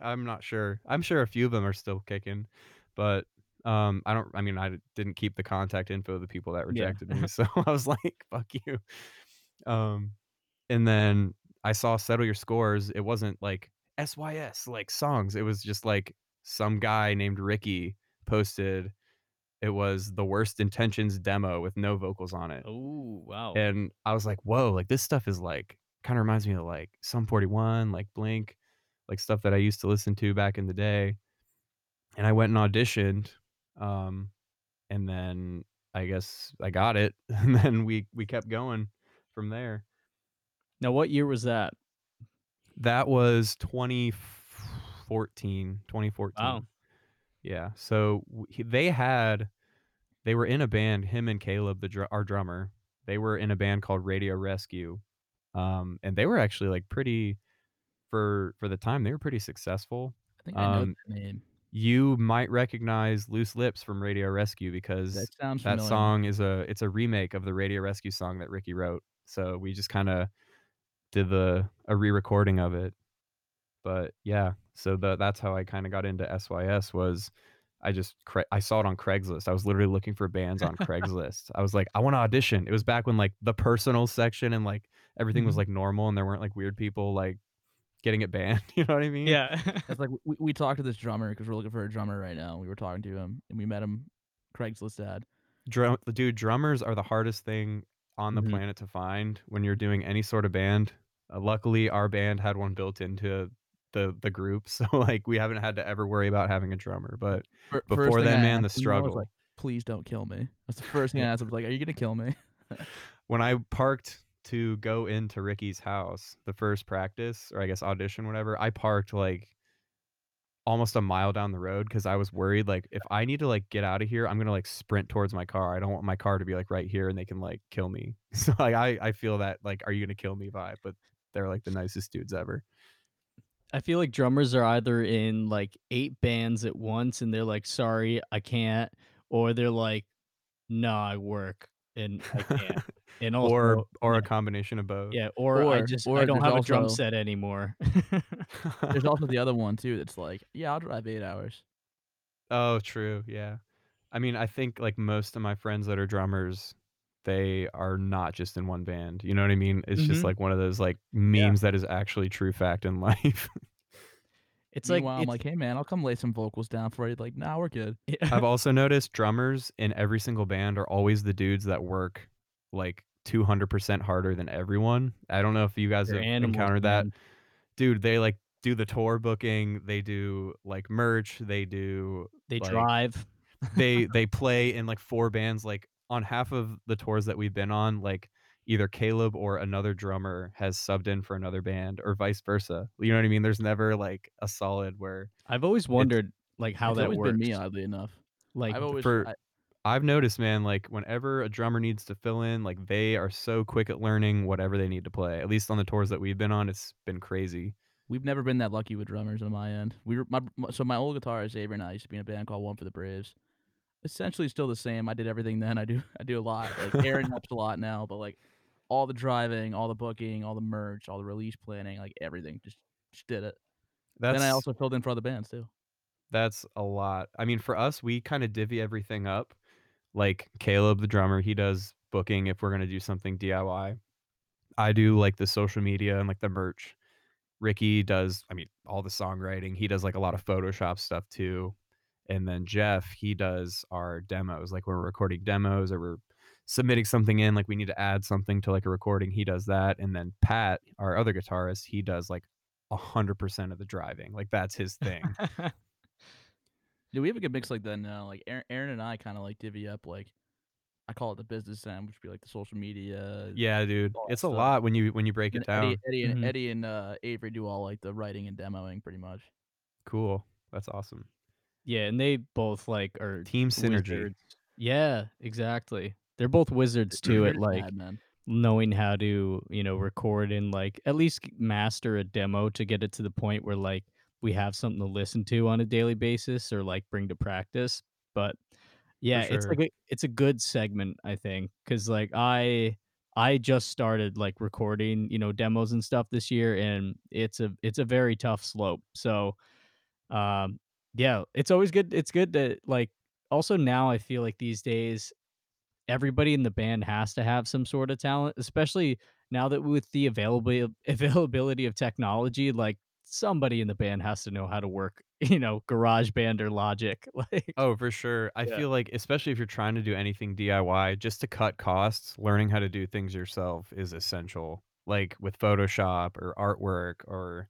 I'm not sure. I'm sure a few of them are still kicking, but. Um, I don't, I mean, I didn't keep the contact info of the people that rejected yeah. me. So I was like, fuck you. Um, and then I saw Settle Your Scores. It wasn't like S Y S, like songs. It was just like some guy named Ricky posted. It was the Worst Intentions demo with no vocals on it. Oh, wow. And I was like, whoa, like this stuff is like, kind of reminds me of like Sum forty-one, like Blink, like stuff that I used to listen to back in the day. And I went and auditioned. Um, and then I guess I got it, and then we, we kept going from there. Now, what year was that? That was twenty fourteen, twenty fourteen. Wow. Yeah. So he, they had, they were in a band, him and Caleb, the dr- our drummer, they were in a band called Radio Rescue. Um, and they were actually like pretty for, for the time they were pretty successful. I think I know um, that name. You might recognize Loose Lips from Radio Rescue because that, that song is a it's a remake of the Radio Rescue song that Ricky wrote. So we just kind of did the a re-recording of it. But yeah, so the, that's how I kind of got into S Y S was I just I saw it on Craigslist. I was literally looking for bands on Craigslist. I was like, I want to audition. It was back when like the personal section and like everything mm-hmm. was like normal and there weren't like weird people like getting it banned, you know what I mean? Yeah. It's like we, we talked to this drummer because we're looking for a drummer right now. We were talking to him and we met him, Craigslist ad. Drum, dude, drummers are the hardest thing on the mm-hmm. planet to find when you're doing any sort of band. Uh, luckily, our band had one built into the the group, so like we haven't had to ever worry about having a drummer. But for, before then, I man, asked, the struggle. You know, like, please don't kill me. That's the first thing I asked. I was like, "Are you gonna kill me?" When I parked to go into Ricky's house, the first practice, or I guess audition, whatever, I parked like almost a mile down the road because I was worried like if I need to like get out of here, I'm gonna like sprint towards my car. I don't want my car to be like right here and they can like kill me. So like I I feel that like are you gonna kill me vibe, but they're like the nicest dudes ever. I feel like drummers are either in like eight bands at once and they're like, sorry, I can't, or they're like, no, I work and I can't. And also, or or yeah. a combination of both. Yeah, or, or I just or I don't have also, a drum set anymore. There's also the other one too that's like, yeah, I'll drive eight hours. Oh, true. Yeah. I mean, I think like most of my friends that are drummers, they are not just in one band. You know what I mean? It's mm-hmm. just like one of those like memes yeah. that is actually true fact in life. It's like, it's... I'm like, hey man, I'll come lay some vocals down for you. Like, nah, we're good. I've also noticed drummers in every single band are always the dudes that work like two hundred percent harder than everyone. I don't know if you guys They're have animals, encountered that. Man. Dude, they like do the tour booking. They do like merch. They do. They like, drive. they they play in like four bands. Like on half of the tours that we've been on, like either Caleb or another drummer has subbed in for another band or vice versa. You know what I mean? There's never like a solid where I've always wondered like how it's that always works. Been me, oddly enough. Like I've always for, I, I've noticed, man, like whenever a drummer needs to fill in, like they are so quick at learning whatever they need to play. At least on the tours that we've been on, it's been crazy. We've never been that lucky with drummers on my end. We were, my, my so my old guitarist, Xavier, and I used to be in a band called One for the Braves. Essentially still the same. I did everything then. I do I do a lot. Like Aaron helps a lot now, but like all the driving, all the booking, all the merch, all the release planning, like everything. Just, just did it. That's, then I also filled in for other bands too. That's a lot. I mean, for us, we kind of divvy everything up. Like Caleb, the drummer, he does booking if we're going to do something D I Y. I do like the social media and like the merch. Ricky does, I mean, all the songwriting. He does like a lot of Photoshop stuff too. And then Jeff, he does our demos. Like when we're recording demos or we're submitting something in, like we need to add something to like a recording, he does that. And then Pat, our other guitarist, he does like one hundred percent of the driving. Like that's his thing. Dude, we have a good mix like that now. Like Aaron, Aaron and I kind of like divvy up like, I call it the business end, which would be like the social media. Yeah, dude, it's a lot when you when you break it down. Eddie, Eddie and mm-hmm. Eddie and uh, Avery do all like the writing and demoing, pretty much. Cool, that's awesome. Yeah, and they both like are team synergy. Wizards. Yeah, exactly. They're both wizards too at like bad, knowing how to you know record and like at least master a demo to get it to the point where like we have something to listen to on a daily basis or like bring to practice, but. Yeah, sure. It's like a, it's a good segment, I think, because like I I just started like recording, you know, demos and stuff this year, and it's a it's a very tough slope. So, um, yeah, it's always good. It's good to like. Also, now I feel like these days, everybody in the band has to have some sort of talent, especially now that with the availability availability of technology, like. Somebody in the band has to know how to work, you know, GarageBand or Logic. Like, oh, for sure. I yeah. feel like, especially if you're trying to do anything D I Y, just to cut costs, learning how to do things yourself is essential. Like with Photoshop or artwork or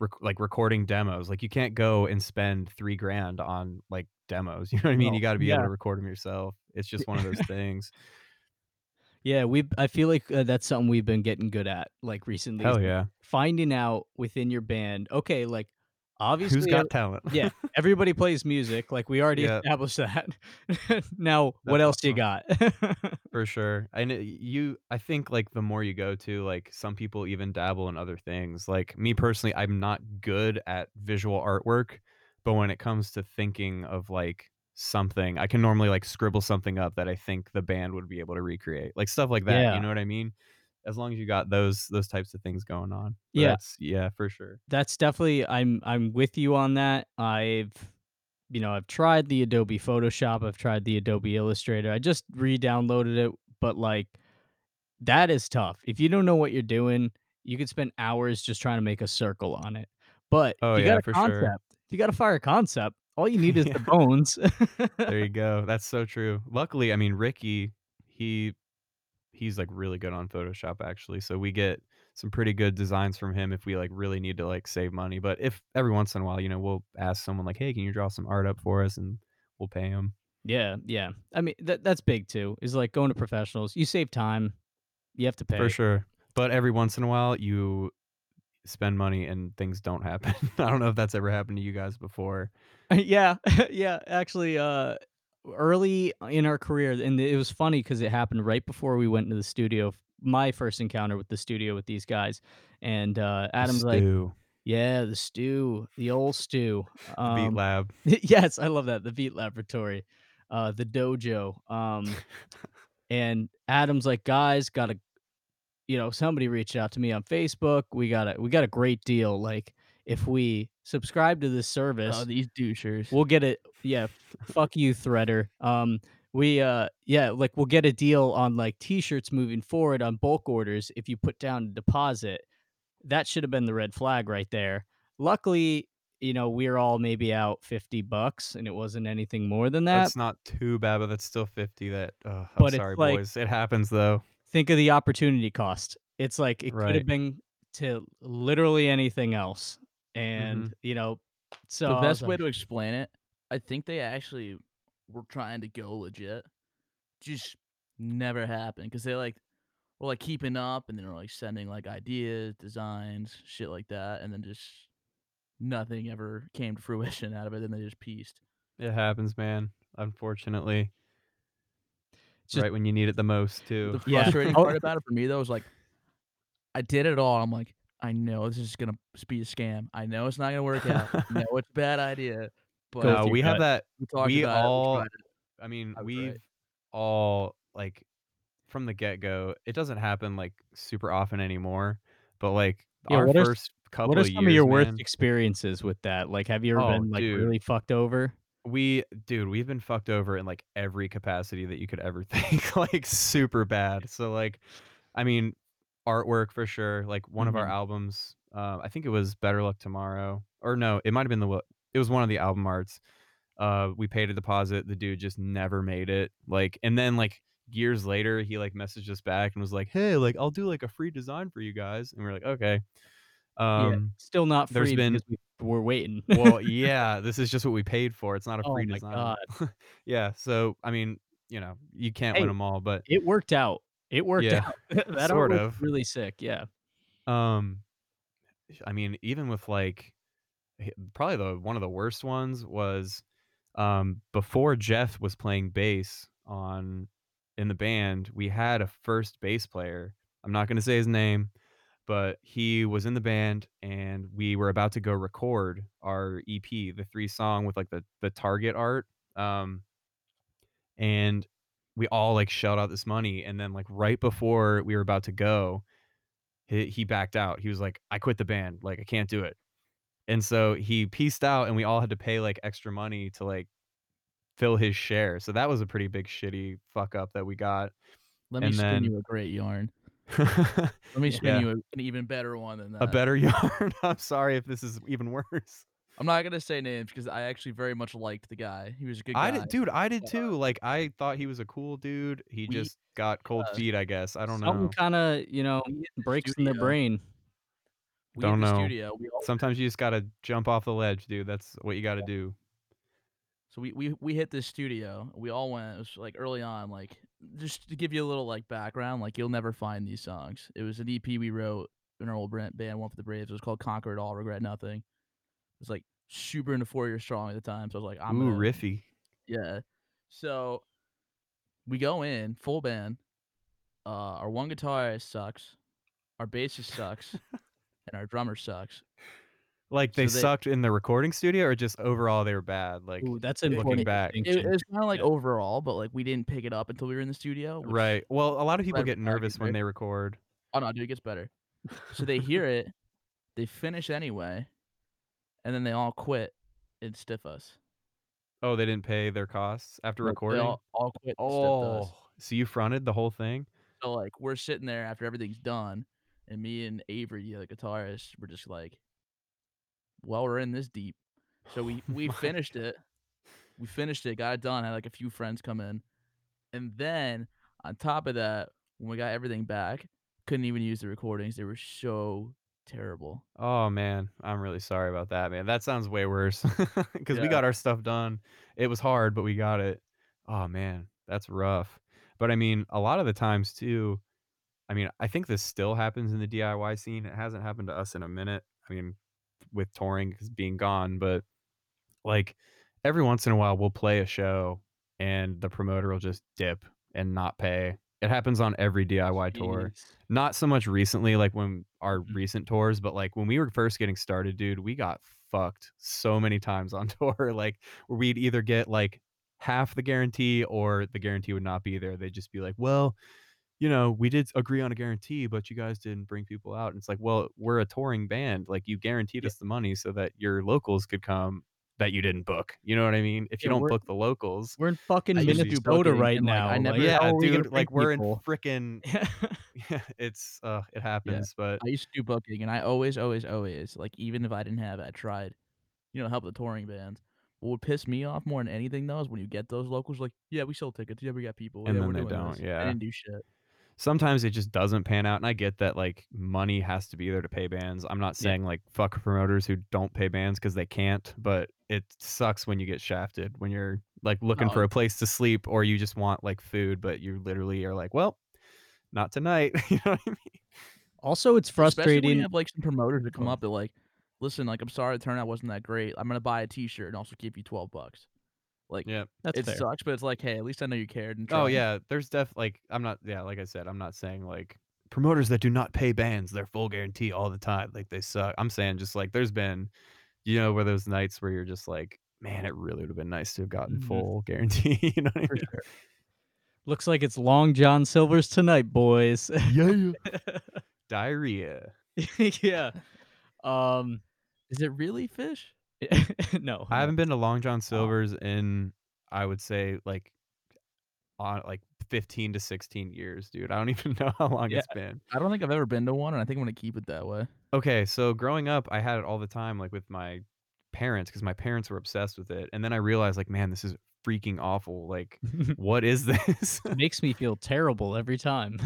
rec- like recording demos. Like you can't go and spend three grand on like demos. You know what I mean? Oh, you got to be yeah. able to record them yourself. It's just one of those things. Yeah, we. I feel like uh, that's something we've been getting good at, like recently. Hell yeah! Finding out within your band, okay, like obviously, who's got talent? Yeah, everybody plays music. Like we already yeah. established that. Now, that's what else awesome. You got? For sure, and it, you. I think like the more you go to, like some people even dabble in other things. Like me personally, I'm not good at visual artwork, but when it comes to thinking of like. Something I can normally like scribble something up that I think the band would be able to recreate, like stuff like that. Yeah. You know what I mean? As long as you got those those types of things going on. But yeah, yeah, for sure. That's definitely I'm I'm with you on that. I've you know I've tried the Adobe Photoshop, I've tried the Adobe Illustrator. I just re-downloaded it, but like that is tough. If you don't know what you're doing, you could spend hours just trying to make a circle on it. But oh, you yeah, got a for concept. Sure. You got a fire concept. All you need is yeah. the bones. There you go. That's so true. Luckily, I mean, Ricky, he he's like really good on Photoshop, actually. So we get some pretty good designs from him if we like really need to like save money. But if every once in a while, you know, we'll ask someone like, hey, can you draw some art up for us? And we'll pay him. Yeah. Yeah. I mean, that that's big, too, is like going to professionals. You save time. You have to pay. For sure. But every once in a while, you spend money and things don't happen. I don't know if that's ever happened to you guys before. Yeah, yeah. Actually, uh, early in our career, and it was funny because it happened right before we went into the studio. My first encounter with the studio with these guys, and uh, Adam's Stu. like, Yeah, the stew, the old stew. Um, Beat Lab. Yes, I love that. The Beat Laboratory, uh, the dojo. Um, and Adam's like, guys, got a, you know, somebody reached out to me on Facebook. We got a, we got a great deal. Like, if we subscribe to this service, oh, these douchers, we'll get it. Yeah, fuck you, Threader. Um, we, uh, yeah, like we'll get a deal on like t-shirts moving forward on bulk orders if you put down a deposit. That should have been the red flag right there. Luckily, you know, we we're all maybe out fifty bucks and it wasn't anything more than that. That's not too bad, but that's still fifty. That, oh, I'm but sorry, like, boys. It happens though. Think of the opportunity cost. It's like, it right. could have been to literally anything else. And, mm-hmm. you know, so the best way like, to explain it, I think they actually were trying to go legit. Just never happened because they like, Well, like keeping up, and then we're like sending like ideas, designs, shit like that, and then just nothing ever came to fruition out of it. And they just pieced. It happens, man. Unfortunately, just, right when you need it the most, too. The frustrating yeah. part about it for me though was like, I did it all. I'm like, I know this is gonna be a scam. I know it's not gonna work out. I know it's a bad idea. But no, we have that. We, we all. It, we I mean, we've right. all like. From the get-go, it doesn't happen like super often anymore, but like yeah, our first are, couple of years, what are some of, of your man, worst experiences with that? Like, have you ever oh, been like dude. really fucked over? We, dude, we've been fucked over in like every capacity that you could ever think, like super bad. So like, I mean, artwork for sure. Like one mm-hmm. of our albums, uh, I think it was Better Luck Tomorrow, or no, it might have been the, it was one of the album arts. Uh, we paid a deposit. The dude just never made it. Like, and then like, years later he like messaged us back and was like, hey, like I'll do like a free design for you guys, and we're like, okay. um yeah, still not free. There's been we're waiting well yeah this is just what we paid for. It's not a oh free my design God. Yeah, so I mean, you know, you can't hey, win them all, but it worked out. It worked yeah, out that sort of really sick. Yeah. um I mean, even with like probably the one of the worst ones was um before Jeff was playing bass on in the band, we had a first bass player. I'm not going to say his name, but he was in the band and we were about to go record our E P, the three song with like the, the target art. Um, and we all like shelled out this money. And then like right before we were about to go, he, he backed out. He was like, I quit the band. Like I can't do it. And so he peaced out and we all had to pay like extra money to like fill his share. So that was a pretty big shitty fuck up that we got. Let me and spin then... you a great yarn. Let me spin yeah. you an even better one than that. A better yarn. I'm sorry if this is even worse. I'm not gonna say names because I actually very much liked the guy. He was a good guy. I did, dude. I did too. Like I thought he was a cool dude. He we, just got cold uh, feet, I guess. I don't know. Something kind of, you know, breaks in the brain. We don't know. Studio, we all... Sometimes you just gotta jump off the ledge, dude. That's what you gotta yeah. do. So we, we, we hit this studio. We all went. It was like early on, like just to give you a little like background, like you'll never find these songs. It was an E P we wrote in our old band, One for the Braves. It was called Conquer It All, Regret Nothing. It was like super into Four Year Strong at the time. So I was like, I'm Ooh, riffy. Yeah. So we go in full band. Uh, our one guitarist sucks. Our bassist sucks. And our drummer sucks. Like they, so they sucked in the recording studio, or just overall they were bad? Like ooh, that's looking back. It, it was kind of like yeah. overall, but like we didn't pick it up until we were in the studio. Right. Well, a lot of people get nervous when they record. Oh no, dude, it gets better. So they hear it, they finish anyway, and then they all quit and stiff us. Oh, they didn't pay their costs after recording? They all, all quit and stiffed us. Oh, so you fronted the whole thing? So like we're sitting there after everything's done, and me and Avery, the guitarist, were just like, well, we're in this deep. So we, we oh finished God. it. We finished it, got it done, had like a few friends come in. And then on top of that, when we got everything back, couldn't even use the recordings. They were so terrible. Oh, man. I'm really sorry about that, man. That sounds way worse because yeah. we got our stuff done. It was hard, but we got it. Oh, man, that's rough. But I mean, a lot of the times, too, I mean, I think this still happens in the D I Y scene. It hasn't happened to us in a minute. I mean, with touring being gone, but like every once in a while we'll play a show and the promoter will just dip and not pay, It happens on every D I Y Jeez. tour. Not so much recently, like when our mm-hmm. recent tours, but like when we were first getting started, dude, we got fucked so many times on tour. Like we'd either get like half the guarantee or the guarantee would not be there. They'd just be like, well, you know, we did agree on a guarantee, but you guys didn't bring people out. And it's like, well, we're a touring band. Like you guaranteed yeah. us the money so that your locals could come that you didn't book. You know what I mean? If you yeah, don't book the locals. We're in fucking Minnesota right now. Like, I never, yeah, dude, we like we're people? in frickin' yeah, it's, uh, it happens, yeah. but. I used to do booking and I always, always, always, like even if I didn't have it, I tried, you know, help the touring bands. What would piss me off more than anything though is when you get those locals like, yeah, we sold tickets. Yeah, we got people. And yeah, then we're they doing don't, this. yeah. I didn't do shit. Sometimes it just doesn't pan out, and I get that like money has to be there to pay bands. I'm not saying yeah. like fuck promoters who don't pay bands because they can't, but it sucks when you get shafted when you're like looking oh. for a place to sleep or you just want like food, but you literally are like, well, not tonight. You know what I mean? Also, it's frustrating. Especially when you have like some promoters that come oh. up and like, listen, like I'm sorry the turnout wasn't that great. I'm gonna buy a T-shirt and also give you twelve bucks. Like, yeah, that's it fair. Sucks, but it's like, hey, at least I know you cared. And oh, yeah, there's def like I'm not. Yeah, like I said, I'm not saying like promoters that do not pay bands their full guarantee all the time. Like they suck. I'm saying just like there's been, you know, where those nights where you're just like, man, it really would have been nice to have gotten mm-hmm. full guarantee. You know what I mean? For sure. Looks like it's Long John Silver's tonight, boys. Yeah. Diarrhea. yeah. Um, Is it really fish? no, I haven't been to Long John Silver's in I would say like on like fifteen to sixteen years, dude. I don't even know how long yeah, it's been. I don't think I've ever been to one, and I think I'm gonna keep it that way. Okay, so growing up, I had it all the time, like with my parents, because my parents were obsessed with it, and then I realized, like, man, this is freaking awful. Like, what is this? It makes me feel terrible every time.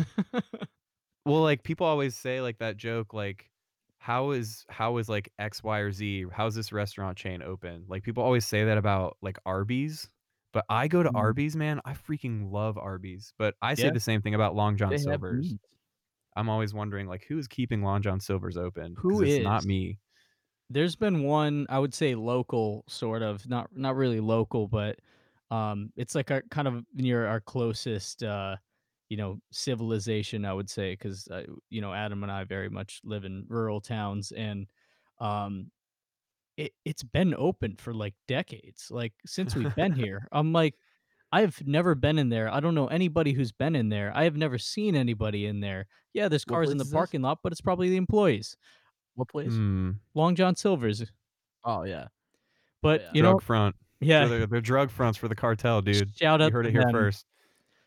Well, like people always say, like that joke, like. How is how is like X, Y, or Z? How's this restaurant chain open? Like people always say that about like Arby's, but I go to mm. Arby's, man. I freaking love Arby's, but I say yeah. the same thing about Long John they Silver's. I'm always wondering like who is keeping Long John Silver's open? Who is? It's not me. There's been one I would say local, sort of not not really local, but um, it's like our kind of near our closest. Uh, you know, civilization, I would say, because, uh, you know, Adam and I very much live in rural towns and um, it, it's been open for like decades, like since we've been here. I'm like, I've never been in there. I don't know anybody who's been in there. I have never seen anybody in there. Yeah, there's cars in the parking lot, but it's probably the employees. What place? Mm. Long John Silver's. Oh, yeah. But, yeah. you Drug know. Drug front. Yeah. So they're, they're drug fronts for the cartel, dude. Shout out. You heard it here first.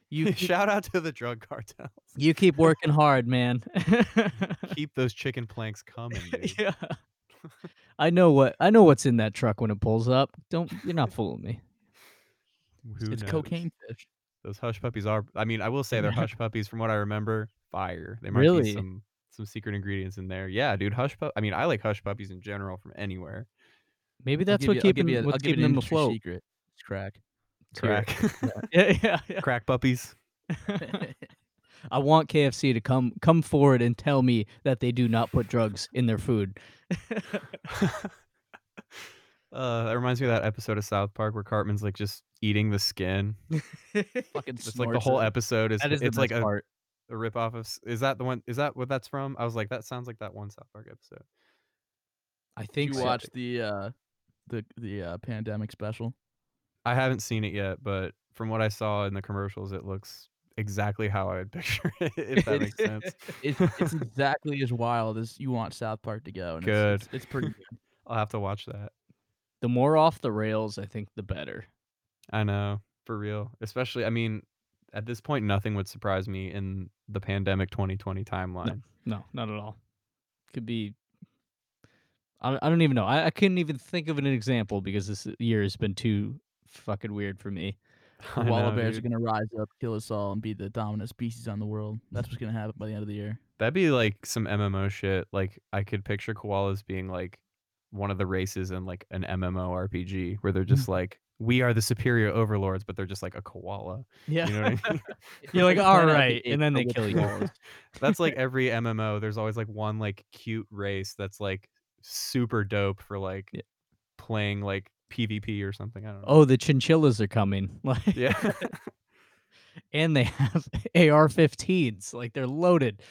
You keep, shout out to the drug cartels. You keep working hard, man. Keep those chicken planks coming, dude. Yeah. I know what I know what's in that truck when it pulls up. Don't you're not fooling me. Who it's knows? Cocaine fish. Those hush puppies are I mean, I will say they're hush puppies from what I remember. Fire. They might really? be some some secret ingredients in there. Yeah, dude, hush pup I mean, I like hush puppies in general from anywhere. Maybe that's what keeping what's keeping them afloat. Secret. It's crack. Crack, yeah, yeah, yeah. Crack puppies. I want K F C to come come forward and tell me that they do not put drugs in their food. uh, that reminds me of that episode of South Park where Cartman's like just eating the skin. Fucking it's like the whole episode is, that is it's like a, a ripoff of. Is that the one? Is that what that's from? I was like, that sounds like that one South Park episode. I think you so. watched the uh, the the uh, pandemic special. I haven't seen it yet, but from what I saw in the commercials, it looks exactly how I would picture it, if that makes sense. It's, it's exactly as wild as you want South Park to go. And good. It's, it's, it's pretty good. I'll have to watch that. The more off the rails, I think, the better. I know, for real. Especially, I mean, at this point, nothing would surprise me in the pandemic twenty twenty timeline. No, no not at all. Could be... I, I don't even know. I, I couldn't even think of an example because this year has been too... fucking weird for me. The Koala bears dude. are gonna rise up, kill us all, and be the dominant species on the world. That's what's gonna happen by the end of the year. That'd be like some M M O shit. Like I could picture koalas being like one of the races in like an M M O R P G where they're just mm-hmm. like, we are the superior overlords, but they're just like a koala. Yeah, you know what I mean? You're like, all right, and then they kill you. That's like every M M O. There's always like one like cute race that's like super dope for like yeah. playing like P V P or something. I don't know. Oh, the chinchillas are coming. Like, yeah. and they have A R fifteens. Like, they're loaded.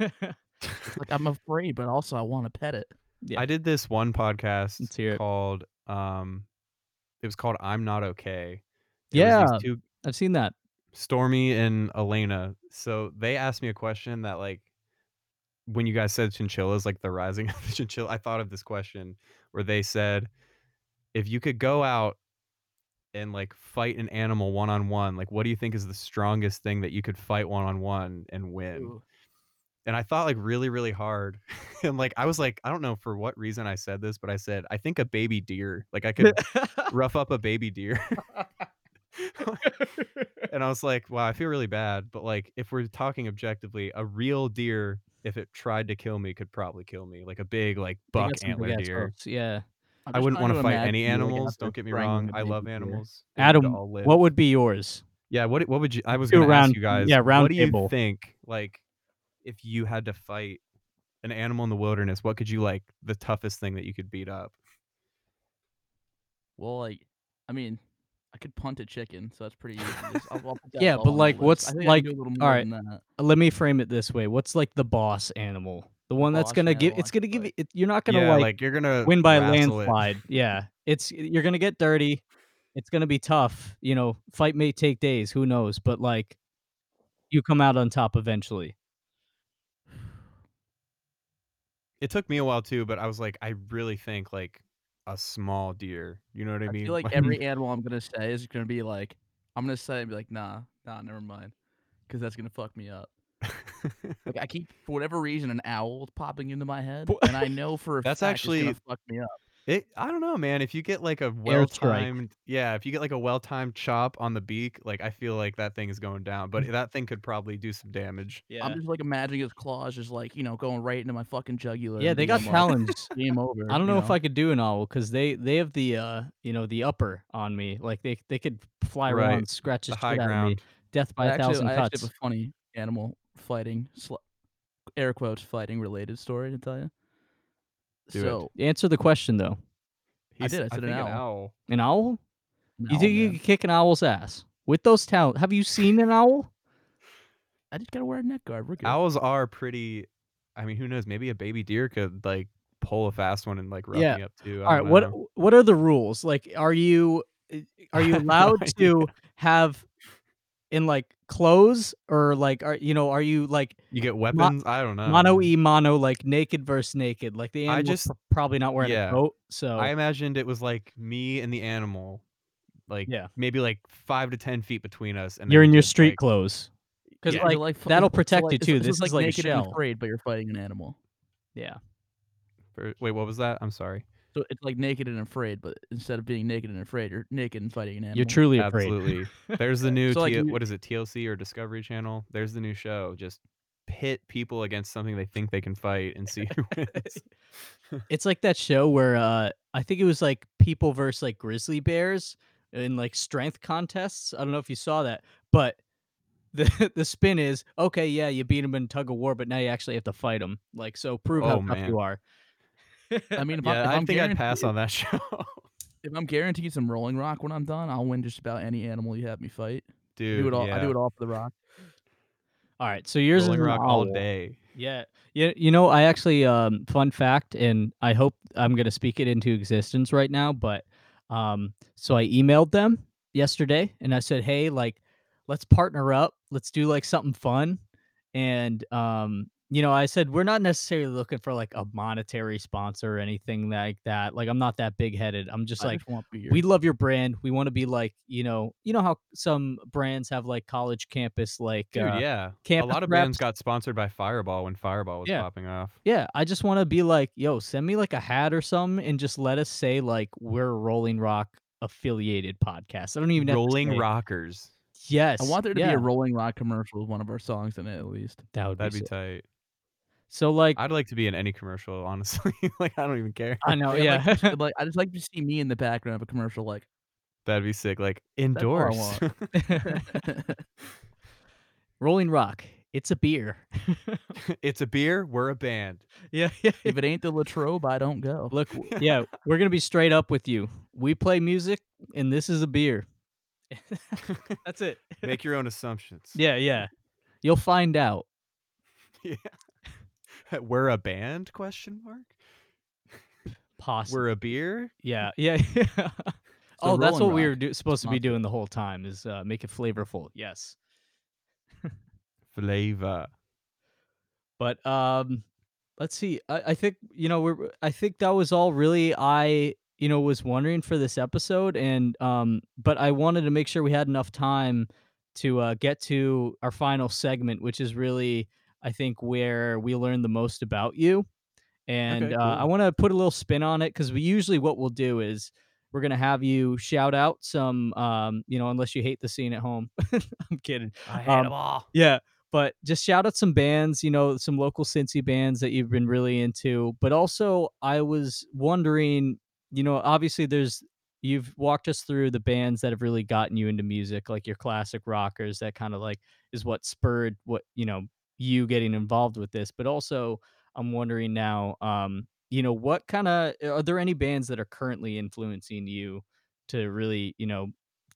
Like, I'm afraid, but also I want to pet it. Yeah. I did this one podcast called, um, it was called I'm Not Okay. It yeah, two, I've seen that. Stormy and Elena. So they asked me a question that, like, when you guys said chinchillas, like the rising of the chinchilla, I thought of this question where they said, if you could go out and, like, fight an animal one-on-one, like, what do you think is the strongest thing that you could fight one-on-one and win? Ooh. And I thought, like, really, really hard. And, like, I was like, I don't know for what reason I said this, but I said, I think a baby deer. Like, I could rough up a baby deer. And I was like, wow, I feel really bad. But, like, if we're talking objectively, a real deer, if it tried to kill me, could probably kill me. Like a big, like, buck antler deer. Yeah. I wouldn't want to fight any animals. Don't get me wrong. I love animals. Adam, what would be yours? Yeah. What What would you? I was going to ask you guys. Yeah. Round table. What do you think? Like, if you had to fight an animal in the wilderness, what could you, like, the toughest thing that you could beat up? Well, like, I mean, I could punt a chicken, so that's pretty easy. Just, I'll, I'll yeah, but, like, what's, like, all right. Let me frame it this way. What's, like, the boss animal? The one that's gonna give, it's gonna give it. You're not gonna yeah, like, like. You're gonna win by a landslide. It. Yeah, it's you're gonna get dirty. It's gonna be tough. You know, fight may take days. Who knows? But, like, you come out on top eventually. It took me a while too, but I was like, I really think, like, a small deer. You know what I mean? I feel like every animal I'm gonna say is gonna be like, I'm gonna say and be like, nah, nah, never mind, because that's gonna fuck me up. Like, I keep, for whatever reason, an owl popping into my head, and I know for a that's fact actually it's gonna fuck me up. It, I don't know, man. If you get, like, a well-timed, yeah, if you get, like, a well-timed chop on the beak, like, I feel like that thing is going down, but that thing could probably do some damage. Yeah, I'm just, like, imagining its claws just, like, you know, going right into my fucking jugular. Yeah, they got challenged. Game over. I don't know, you know if I could do an owl because they they have the uh you know the upper on me, like they they could fly right. around, scratch the high ground. Out of me. Death by I a actually, thousand I cuts. Actually have a funny animal fighting, sl- air quotes fighting related story to tell you. Do so it. Answer the question though. He's, I did. I said I an, owl. an owl. An owl? An you owl, think man. You can kick an owl's ass with those talents? Have you seen an owl? I just gotta wear a neck guard. We're good. Owls are pretty. I mean, who knows? Maybe a baby deer could, like, pull a fast one and, like, rough yeah. me up too. I All right. Know. What What are the rules? Like, are you are you allowed to have in, like, clothes, or, like, are you know are you, like, you get weapons? Mo- I don't know. Mono e mono, like, naked versus naked, like the animal. I just probably not wearing yeah. a coat, so I imagined it was like me and the animal, like yeah. maybe like five to ten feet between us, and you're in your just, street like, clothes because yeah, like, like that'll protect like, you too. This, this is like, like naked a shell. And afraid, but you're fighting an animal. Yeah. For, wait, what was that? I'm sorry. So it's like naked and afraid, but instead of being naked and afraid, you're naked and fighting an animal. You're truly afraid. Absolutely. There's the new, so like, T- what is it, T L C or Discovery Channel? There's the new show. Just pit people against something they think they can fight and see who wins. It's like that show where uh, I think it was like people versus like grizzly bears in like strength contests. I don't know if you saw that, but the the spin is, okay, yeah, you beat them in tug of war, but now you actually have to fight them. Like, so prove oh, how man. tough you are. I mean, if yeah, I'm, if I I'm think I'd pass on that show. If I'm guaranteed some Rolling Rock when I'm done, I'll win just about any animal you have me fight. Dude, I do it all, yeah. I do it all for the rock. All right, so yours Rolling is Rock all day. Yeah, yeah. You know, I actually, um, fun fact, and I hope I'm going to speak it into existence right now. But um, so I emailed them yesterday, and I said, "Hey, like, let's partner up. Let's do like something fun." And um. You know, I said, we're not necessarily looking for like a monetary sponsor or anything like that. Like, I'm not that big headed. I'm just I like, just we love your brand. We want to be like, you know, you know how some brands have like college campus, like, Dude, uh, yeah, campus a lot of reps. Brands got sponsored by Fireball when Fireball was yeah. popping off. Yeah. I just want to be like, yo, send me like a hat or something and just let us say like we're a Rolling Rock affiliated podcast. I don't even know. Rolling say- Rockers. Yes. I want there to yeah. be a Rolling Rock commercial with one of our songs in it, at least. That would That'd be, be tight. So like, I'd like to be in any commercial, honestly. Like, I don't even care. I know, yeah. Like, I'd like, I just like to see me in the background of a commercial. Like, that'd be sick. Like, indoors. Rolling Rock. It's a beer. It's a beer. We're a band. Yeah, yeah. If it ain't the Latrobe, I don't go. Look, yeah, we're gonna be straight up with you. We play music, and this is a beer. That's it. Make your own assumptions. Yeah, yeah. You'll find out. Yeah. We're a band? Question mark. Possibly. We're a beer? Yeah, yeah, yeah. So oh, that's what rock. we were do- supposed to be doing the whole time is uh, make it flavorful. Yes. Flavor. But um, let's see. I, I think, you know, we're, I think that was all really I, you know, was wondering for this episode. And um, but I wanted to make sure we had enough time to uh, get to our final segment, which is really, I think, where we learn the most about you. And okay, cool. uh, I want to put a little spin on it because we usually what we'll do is we're going to have you shout out some, um, you know, unless you hate the scene at home. I'm kidding. I hate um, them all. Yeah. But just shout out some bands, you know, some local Cincy bands that you've been really into. But also I was wondering, you know, obviously there's, you've walked us through the bands that have really gotten you into music, like your classic rockers that kind of like is what spurred what, you know, you getting involved with this. But also I'm wondering now, um, you know, what kind of, are there any bands that are currently influencing you to really, you know,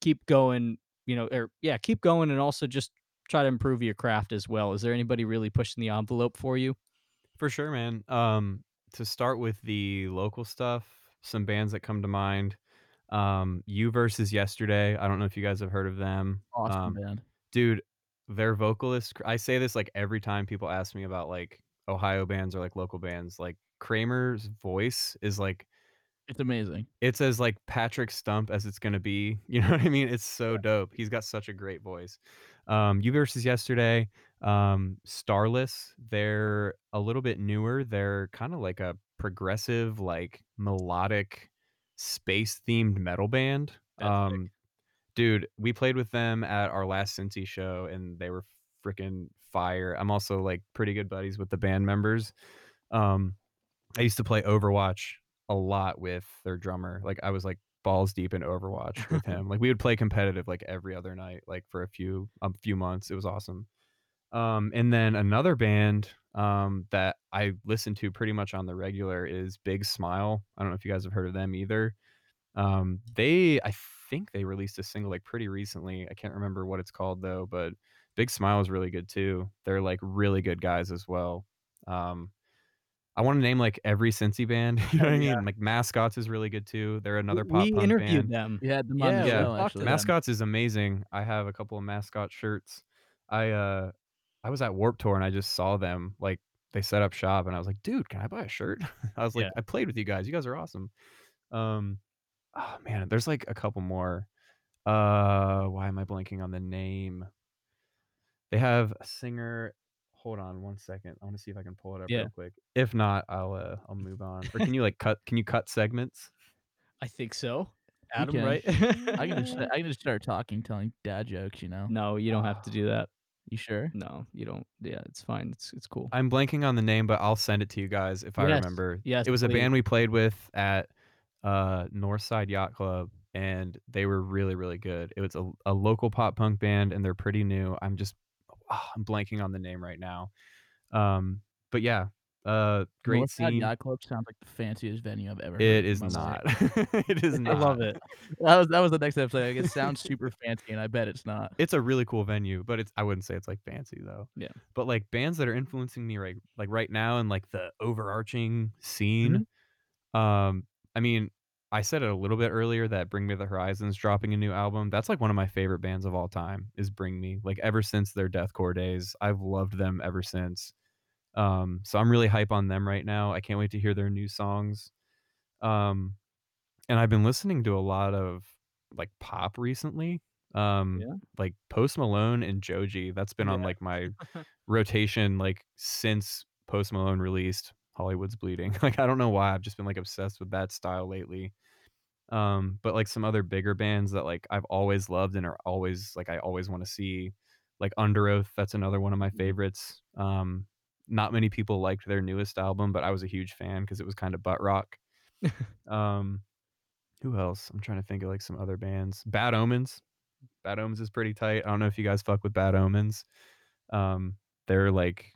keep going, you know, or yeah, keep going and also just try to improve your craft as well? Is there anybody really pushing the envelope for you? For sure, man. Um, to start with the local stuff, some bands that come to mind, um, You Versus Yesterday. I don't know if you guys have heard of them. Awesome um, band. Dude, their vocalist, I say this like every time people ask me about like Ohio bands or like local bands, like Kramer's voice is like, it's amazing. It's as like Patrick Stump as it's gonna be, you know what I mean? It's so dope. He's got such a great voice. um You Versus Yesterday, um Starless, they're a little bit newer. They're kind of like a progressive, like melodic space themed metal band. That's um sick. Dude, we played with them at our last Cincy show and they were freaking fire. I'm also like pretty good buddies with the band members. um I used to play Overwatch a lot with their drummer. Like I was like balls deep in Overwatch with him. Like we would play competitive like every other night, like for a few a few months. It was awesome. Um, and then another band um, that I listen to pretty much on the regular is Big Smile. I don't know if you guys have heard of them either. Um, they, I think they released a single like pretty recently. I can't remember what it's called though, but Big Smile is really good too. They're like really good guys as well. Um, I want to name like every Cincy band. You know what I mean? Yeah. Like Mascots is really good too. They're another pop punk band. We interviewed them. We had them on the show, actually. Mascots is amazing. I have a couple of Mascot shirts. I uh, I was at Warped Tour and I just saw them. Like they set up shop and I was like, dude, can I buy a shirt? I was like, yeah. I played with you guys. You guys are awesome. Um, oh man, there's like a couple more. Uh, why am I blanking on the name? They have a singer. Hold on one second. I want to see if I can pull it up yeah. real quick. If not, I'll uh, I'll move on. Or can you like cut? Can you cut segments? I think so. Adam, right? I can just I can just start talking, telling dad jokes. You know? No, you don't have to do that. You sure? No, you don't. Yeah, it's fine. It's it's cool. I'm blanking on the name, but I'll send it to you guys if yes. I remember. Yes, it was please. a band we played with at uh, Northside Yacht Club, and they were really really good. It was a a local pop punk band, and they're pretty new. I'm just. Oh, I'm blanking on the name right now. Um, but yeah, uh, great North scene. Yacht Club sounds like the fanciest venue I've ever heard. It is not. It is not. I love it. That was that was the next episode. Like, it sounds super fancy, and I bet it's not. It's a really cool venue, but it's I wouldn't say it's like fancy though. Yeah. But like bands that are influencing me right like right now and like the overarching scene. Mm-hmm. Um, I mean, I said it a little bit earlier that Bring Me the Horizon's dropping a new album. That's like one of my favorite bands of all time is Bring Me. Like ever since their deathcore days, I've loved them ever since. Um, so I'm really hype on them right now. I can't wait to hear their new songs. Um, and I've been listening to a lot of like pop recently. Um, yeah. Like Post Malone and Joji. That's been yeah. on like my rotation like since Post Malone released Hollywood's Bleeding. Like I don't know why, I've just been like obsessed with that style lately. Um but like some other bigger bands that like I've always loved and are always like I always want to see, like Under Oath, that's another one of my favorites. Um not many people liked their newest album, but I was a huge fan because it was kind of butt rock. Um who else? I'm trying to think of like some other bands. Bad Omens. Bad Omens is pretty tight. I don't know if you guys fuck with Bad Omens. Um they're like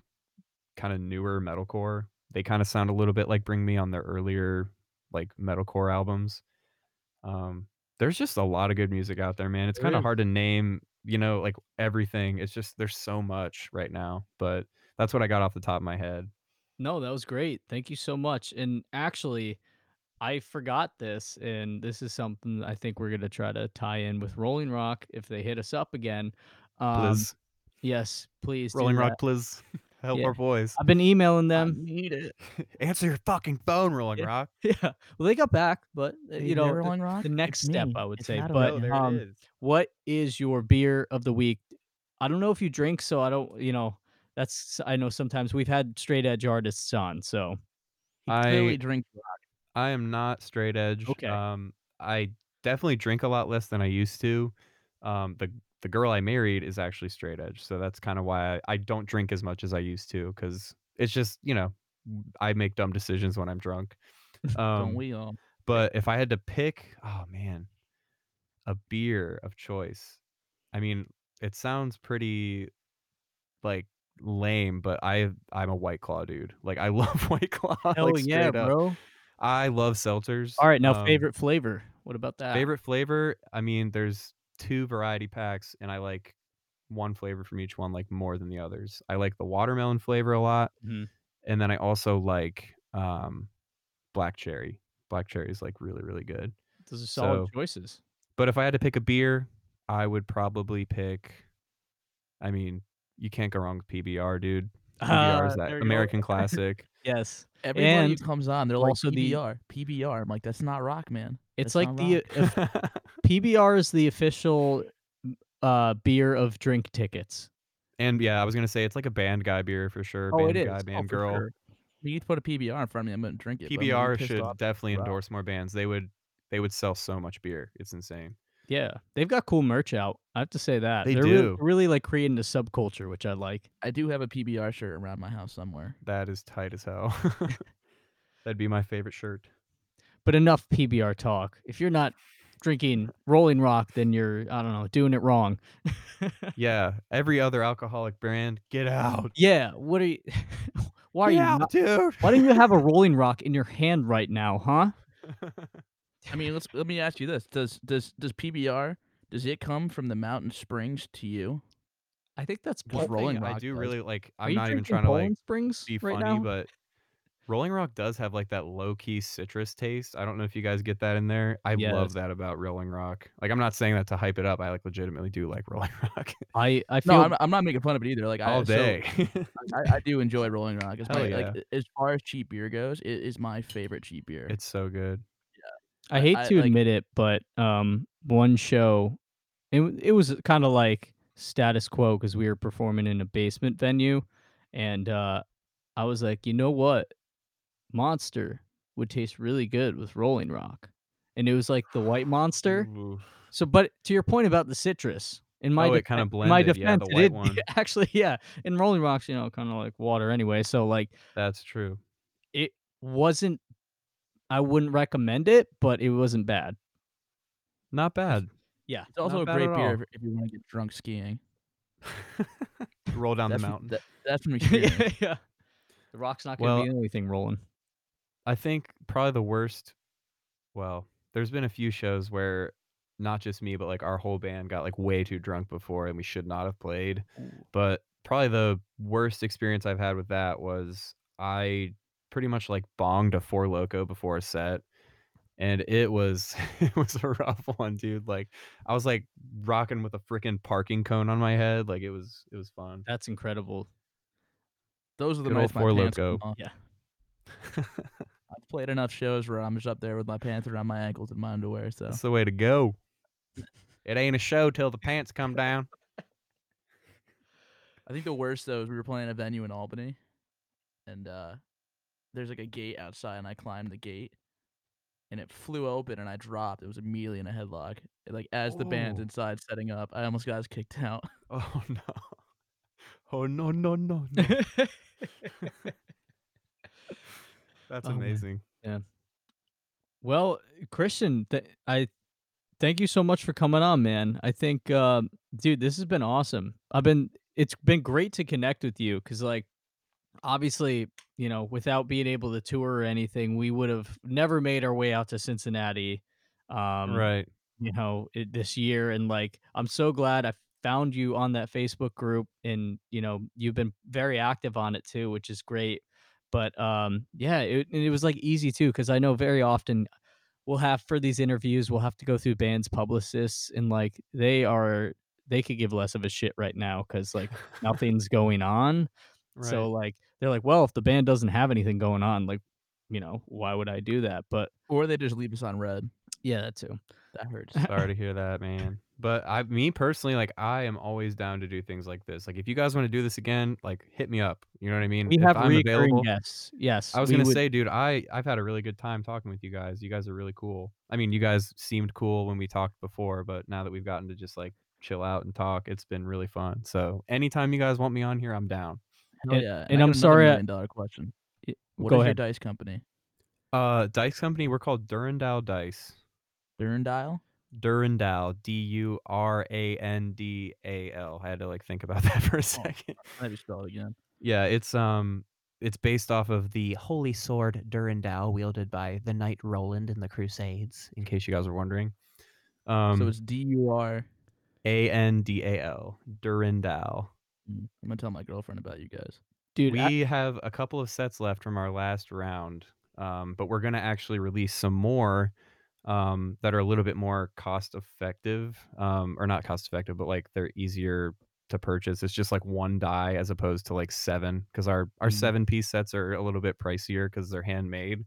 kind of newer metalcore. They kind of sound a little bit like Bring Me on their earlier like metalcore albums. Um, there's just a lot of good music out there, man. It's kind of hard to name, you know, like everything. It's just there's so much right now, but that's what I got off the top of my head. No, that was great. Thank you so much. And actually, I forgot this, and this is something I think we're going to try to tie in with Rolling Rock if they hit us up again. Um, please. Yes, please. Rolling Rock, please. Help yeah. our boys. I've been emailing them. I need it. Answer your fucking phone, Rolling yeah. Rock. Yeah. Well, they got back, but you, you know, Rolling Rock? The next it's step, me. I would it's say. But no, um, is. What is your beer of the week? I don't know if you drink, so I don't, you know, that's, I know sometimes we've had straight edge artists on, so. I clearly drink rock. I am not straight edge. Okay. Um, I definitely drink a lot less than I used to. Um, the The girl I married is actually straight edge, so that's kind of why I, I don't drink as much as I used to, because it's just, you know, I make dumb decisions when I'm drunk. Um, don't we all? But if I had to pick, oh man, a beer of choice. I mean, it sounds pretty like lame, but I I'm a White Claw dude. Like I love White Claw. Hell like, yeah, bro. Up. I love seltzers. All right, now um, favorite flavor. What about that? Favorite flavor? I mean, there's two variety packs, and I like one flavor from each one like more than the others. I like the watermelon flavor a lot, mm-hmm. and then I also like um black cherry. Black cherry is like really, really good. Those are solid so, choices. But if I had to pick a beer, I would probably pick. I mean, you can't go wrong with P B R, dude. P B R uh, is that American classic. Yes. Everybody and who comes on, they're like, also P B R. The, P B R. I'm like, that's not rock, man. It's that's like the if, P B R is the official uh, beer of drink tickets. And yeah, I was going to say it's like a band guy beer for sure. Oh, band it is. guy, band oh, girl. Sure. You could put a P B R in front of me. I'm going to drink it. P B R should definitely endorse more bands. They would they would sell so much beer. It's insane. Yeah, they've got cool merch out. I have to say that. They They're do. Really, really like creating a subculture, which I like. I do have a P B R shirt around my house somewhere. That is tight as hell. That'd be my favorite shirt. But enough P B R talk. If you're not drinking Rolling Rock, then you're, I don't know, doing it wrong. Yeah, every other alcoholic brand, get out. Yeah, what are you... Why are get you out, not... dude? Why do you have a Rolling Rock in your hand right now, huh? I mean, let's let me ask you this: Does does does P B R does it come from the mountain springs to you? I think that's Rolling Rock. I do does. really like. I'm Are you not even trying to like springs be right funny, now? But Rolling Rock does have like that low key citrus taste. I don't know if you guys get that in there. I yes. love that about Rolling Rock. Like, I'm not saying that to hype it up. I like legitimately do like Rolling Rock. I I feel... no, I'm, I'm not making fun of it either. Like all I, day, so, I, I do enjoy Rolling Rock. It's my, yeah. like as far as cheap beer goes, it is my favorite cheap beer. It's so good. I hate I, to like, admit it, but um, one show, it, it was kind of like status quo because we were performing in a basement venue, and uh, I was like, you know what? Monster would taste really good with Rolling Rock, and it was like the white Monster. Ooh. So, but to your point about the citrus, in my oh, it kind of blended, my defense, yeah, the white it, one. It, actually, yeah, in Rolling Rock's, you know, kind of like water anyway. So, like, that's true. It wasn't. I wouldn't recommend it, but it wasn't bad. Not bad. Yeah. It's also a great beer if, if you want to get drunk skiing. Roll down that's the mountain. From, that, that's an experience. Yeah. The rock's not going to well, be anything rolling. I think probably the worst, well, there's been a few shows where not just me, but like our whole band got like way too drunk before and we should not have played. But probably the worst experience I've had with that was I... pretty much like bonged a Four Loko before a set, and it was it was a rough one, dude. Like I was like rocking with a freaking parking cone on my head. Like it was it was fun. That's incredible. Those are the most Four Loko. Yeah. I've played enough shows where I'm just up there with my pants around my ankles and my underwear. So that's the way to go. It ain't a show till the pants come down. I think the worst though is we were playing a venue in Albany, and uh there's like a gate outside, and I climbed the gate, and it flew open, and I dropped. It was immediately in a headlock. It, like as oh. the band's inside setting up, I almost got us kicked out. Oh no! Oh no no no no! That's oh, amazing. Man. Yeah. Well, Christian, th- I thank you so much for coming on, man. I think, uh, dude, this has been awesome. I've been. It's been great to connect with you because, like. Obviously, you know, without being able to tour or anything, we would have never made our way out to Cincinnati. Um, right. you know, it, this year. And like, I'm so glad I found you on that Facebook group, and, you know, you've been very active on it too, which is great. But um, yeah, it, it was like easy too, because I know very often we'll have for these interviews, we'll have to go through bands' publicists, and like they are, they could give less of a shit right now because like nothing's going on. Right. So like they're like, well, if the band doesn't have anything going on, like, you know, why would I do that? But or they just leave us on red. Yeah, that too. That hurts. Sorry to hear that, man. But I, me personally, like I am always down to do things like this. Like if you guys want to do this again, like hit me up. You know what I mean? We if have I'm available. Yes, yes. I was gonna would. say, dude, I I've had a really good time talking with you guys. You guys are really cool. I mean, you guys seemed cool when we talked before, but now that we've gotten to just like chill out and talk, it's been really fun. So anytime you guys want me on here, I'm down. Oh yeah, and, and I'm sorry. Million dollar question. What Go is ahead. Your dice company? Uh, dice company. We're called Durandal Dice. Durandal. Durandal, D U R A N D A L. I had to like think about that for a second. I just spelled it again. Yeah, it's um, it's based off of the holy sword Durandal wielded by the knight Roland in the Crusades. In case you guys were wondering. Um, so it's D U R A N D A L. Durandal. I'm gonna tell my girlfriend about you guys. Dude, we I... have a couple of sets left from our last round, um, but we're going to actually release some more um, that are a little bit more cost effective, um, or not cost effective, but like they're easier to purchase. It's just like one die as opposed to like seven, because our, our mm-hmm. seven piece sets are a little bit pricier because they're handmade.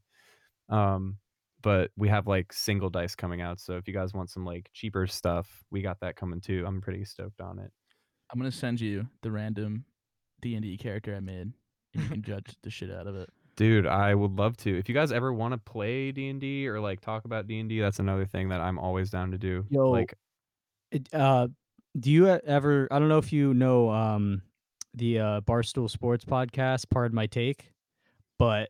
Um, but we have like single dice coming out. So if you guys want some like cheaper stuff, we got that coming too. I'm pretty stoked on it. I'm going to send you the random D and D character I made, and you can judge the shit out of it. Dude, I would love to. If you guys ever want to play D and D or like talk about D and D, that's another thing that I'm always down to do. Yo, like, it, uh, do you ever? I don't know if you know um, the uh, Barstool Sports podcast, Pardon My Take, but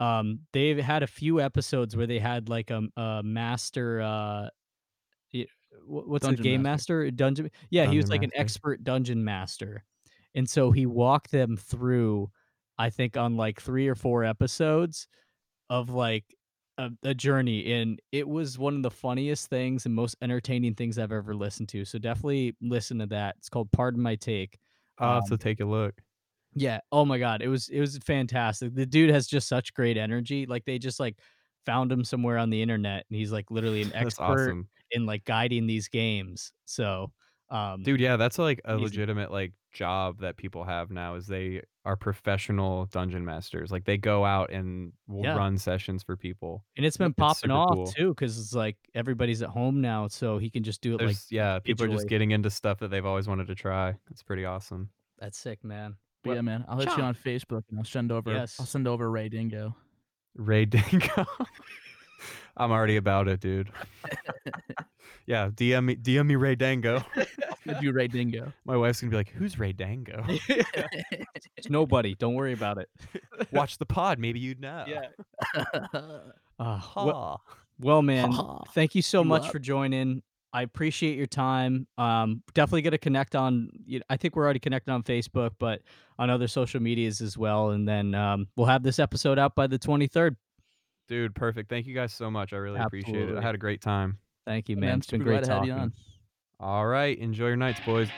um, they've had a few episodes where they had like a, a master. Uh, what's the game master? master? Dungeon. Yeah, dungeon he was like master. An expert dungeon master. And so he walked them through, I think, on like three or four episodes of like a, a journey. And it was one of the funniest things and most entertaining things I've ever listened to. So definitely listen to that. It's called Pardon My Take. I'll have um, to take a look. Yeah. Oh, my God. It was it was fantastic. The dude has just such great energy. Like they just like found him somewhere on the internet. And he's like literally an expert awesome. in like guiding these games. So. Um, Dude, yeah, that's like a legitimate like job that people have now is they are professional dungeon masters. Like they go out and will yeah. run sessions for people. And it's been it's popping off cool. too, because it's like everybody's at home now, so he can just do it. There's, like yeah, people are just getting into stuff that they've always wanted to try. It's pretty awesome. That's sick, man. But yeah, man, I'll hit John. you on Facebook and I'll send over. Yes. I'll send over Ray Dingo. Ray Dingo. I'm already about it, dude. Yeah, D M me, D M me Ray Dango. You Ray Dingo. My wife's gonna be like, "Who's Ray Dango?" It's nobody. Don't worry about it. Watch the pod. Maybe you'd know. Yeah. uh, well, well, man, thank you so you much up. for joining. I appreciate your time. Um, definitely gonna connect on. You know, I think we're already connected on Facebook, but on other social medias as well. And then um, we'll have this episode out by the twenty-third. Dude, perfect. Thank you guys so much. I really Absolutely. appreciate it. I had a great time. Thank you, man. It's been great talking. All right. Enjoy your nights, boys.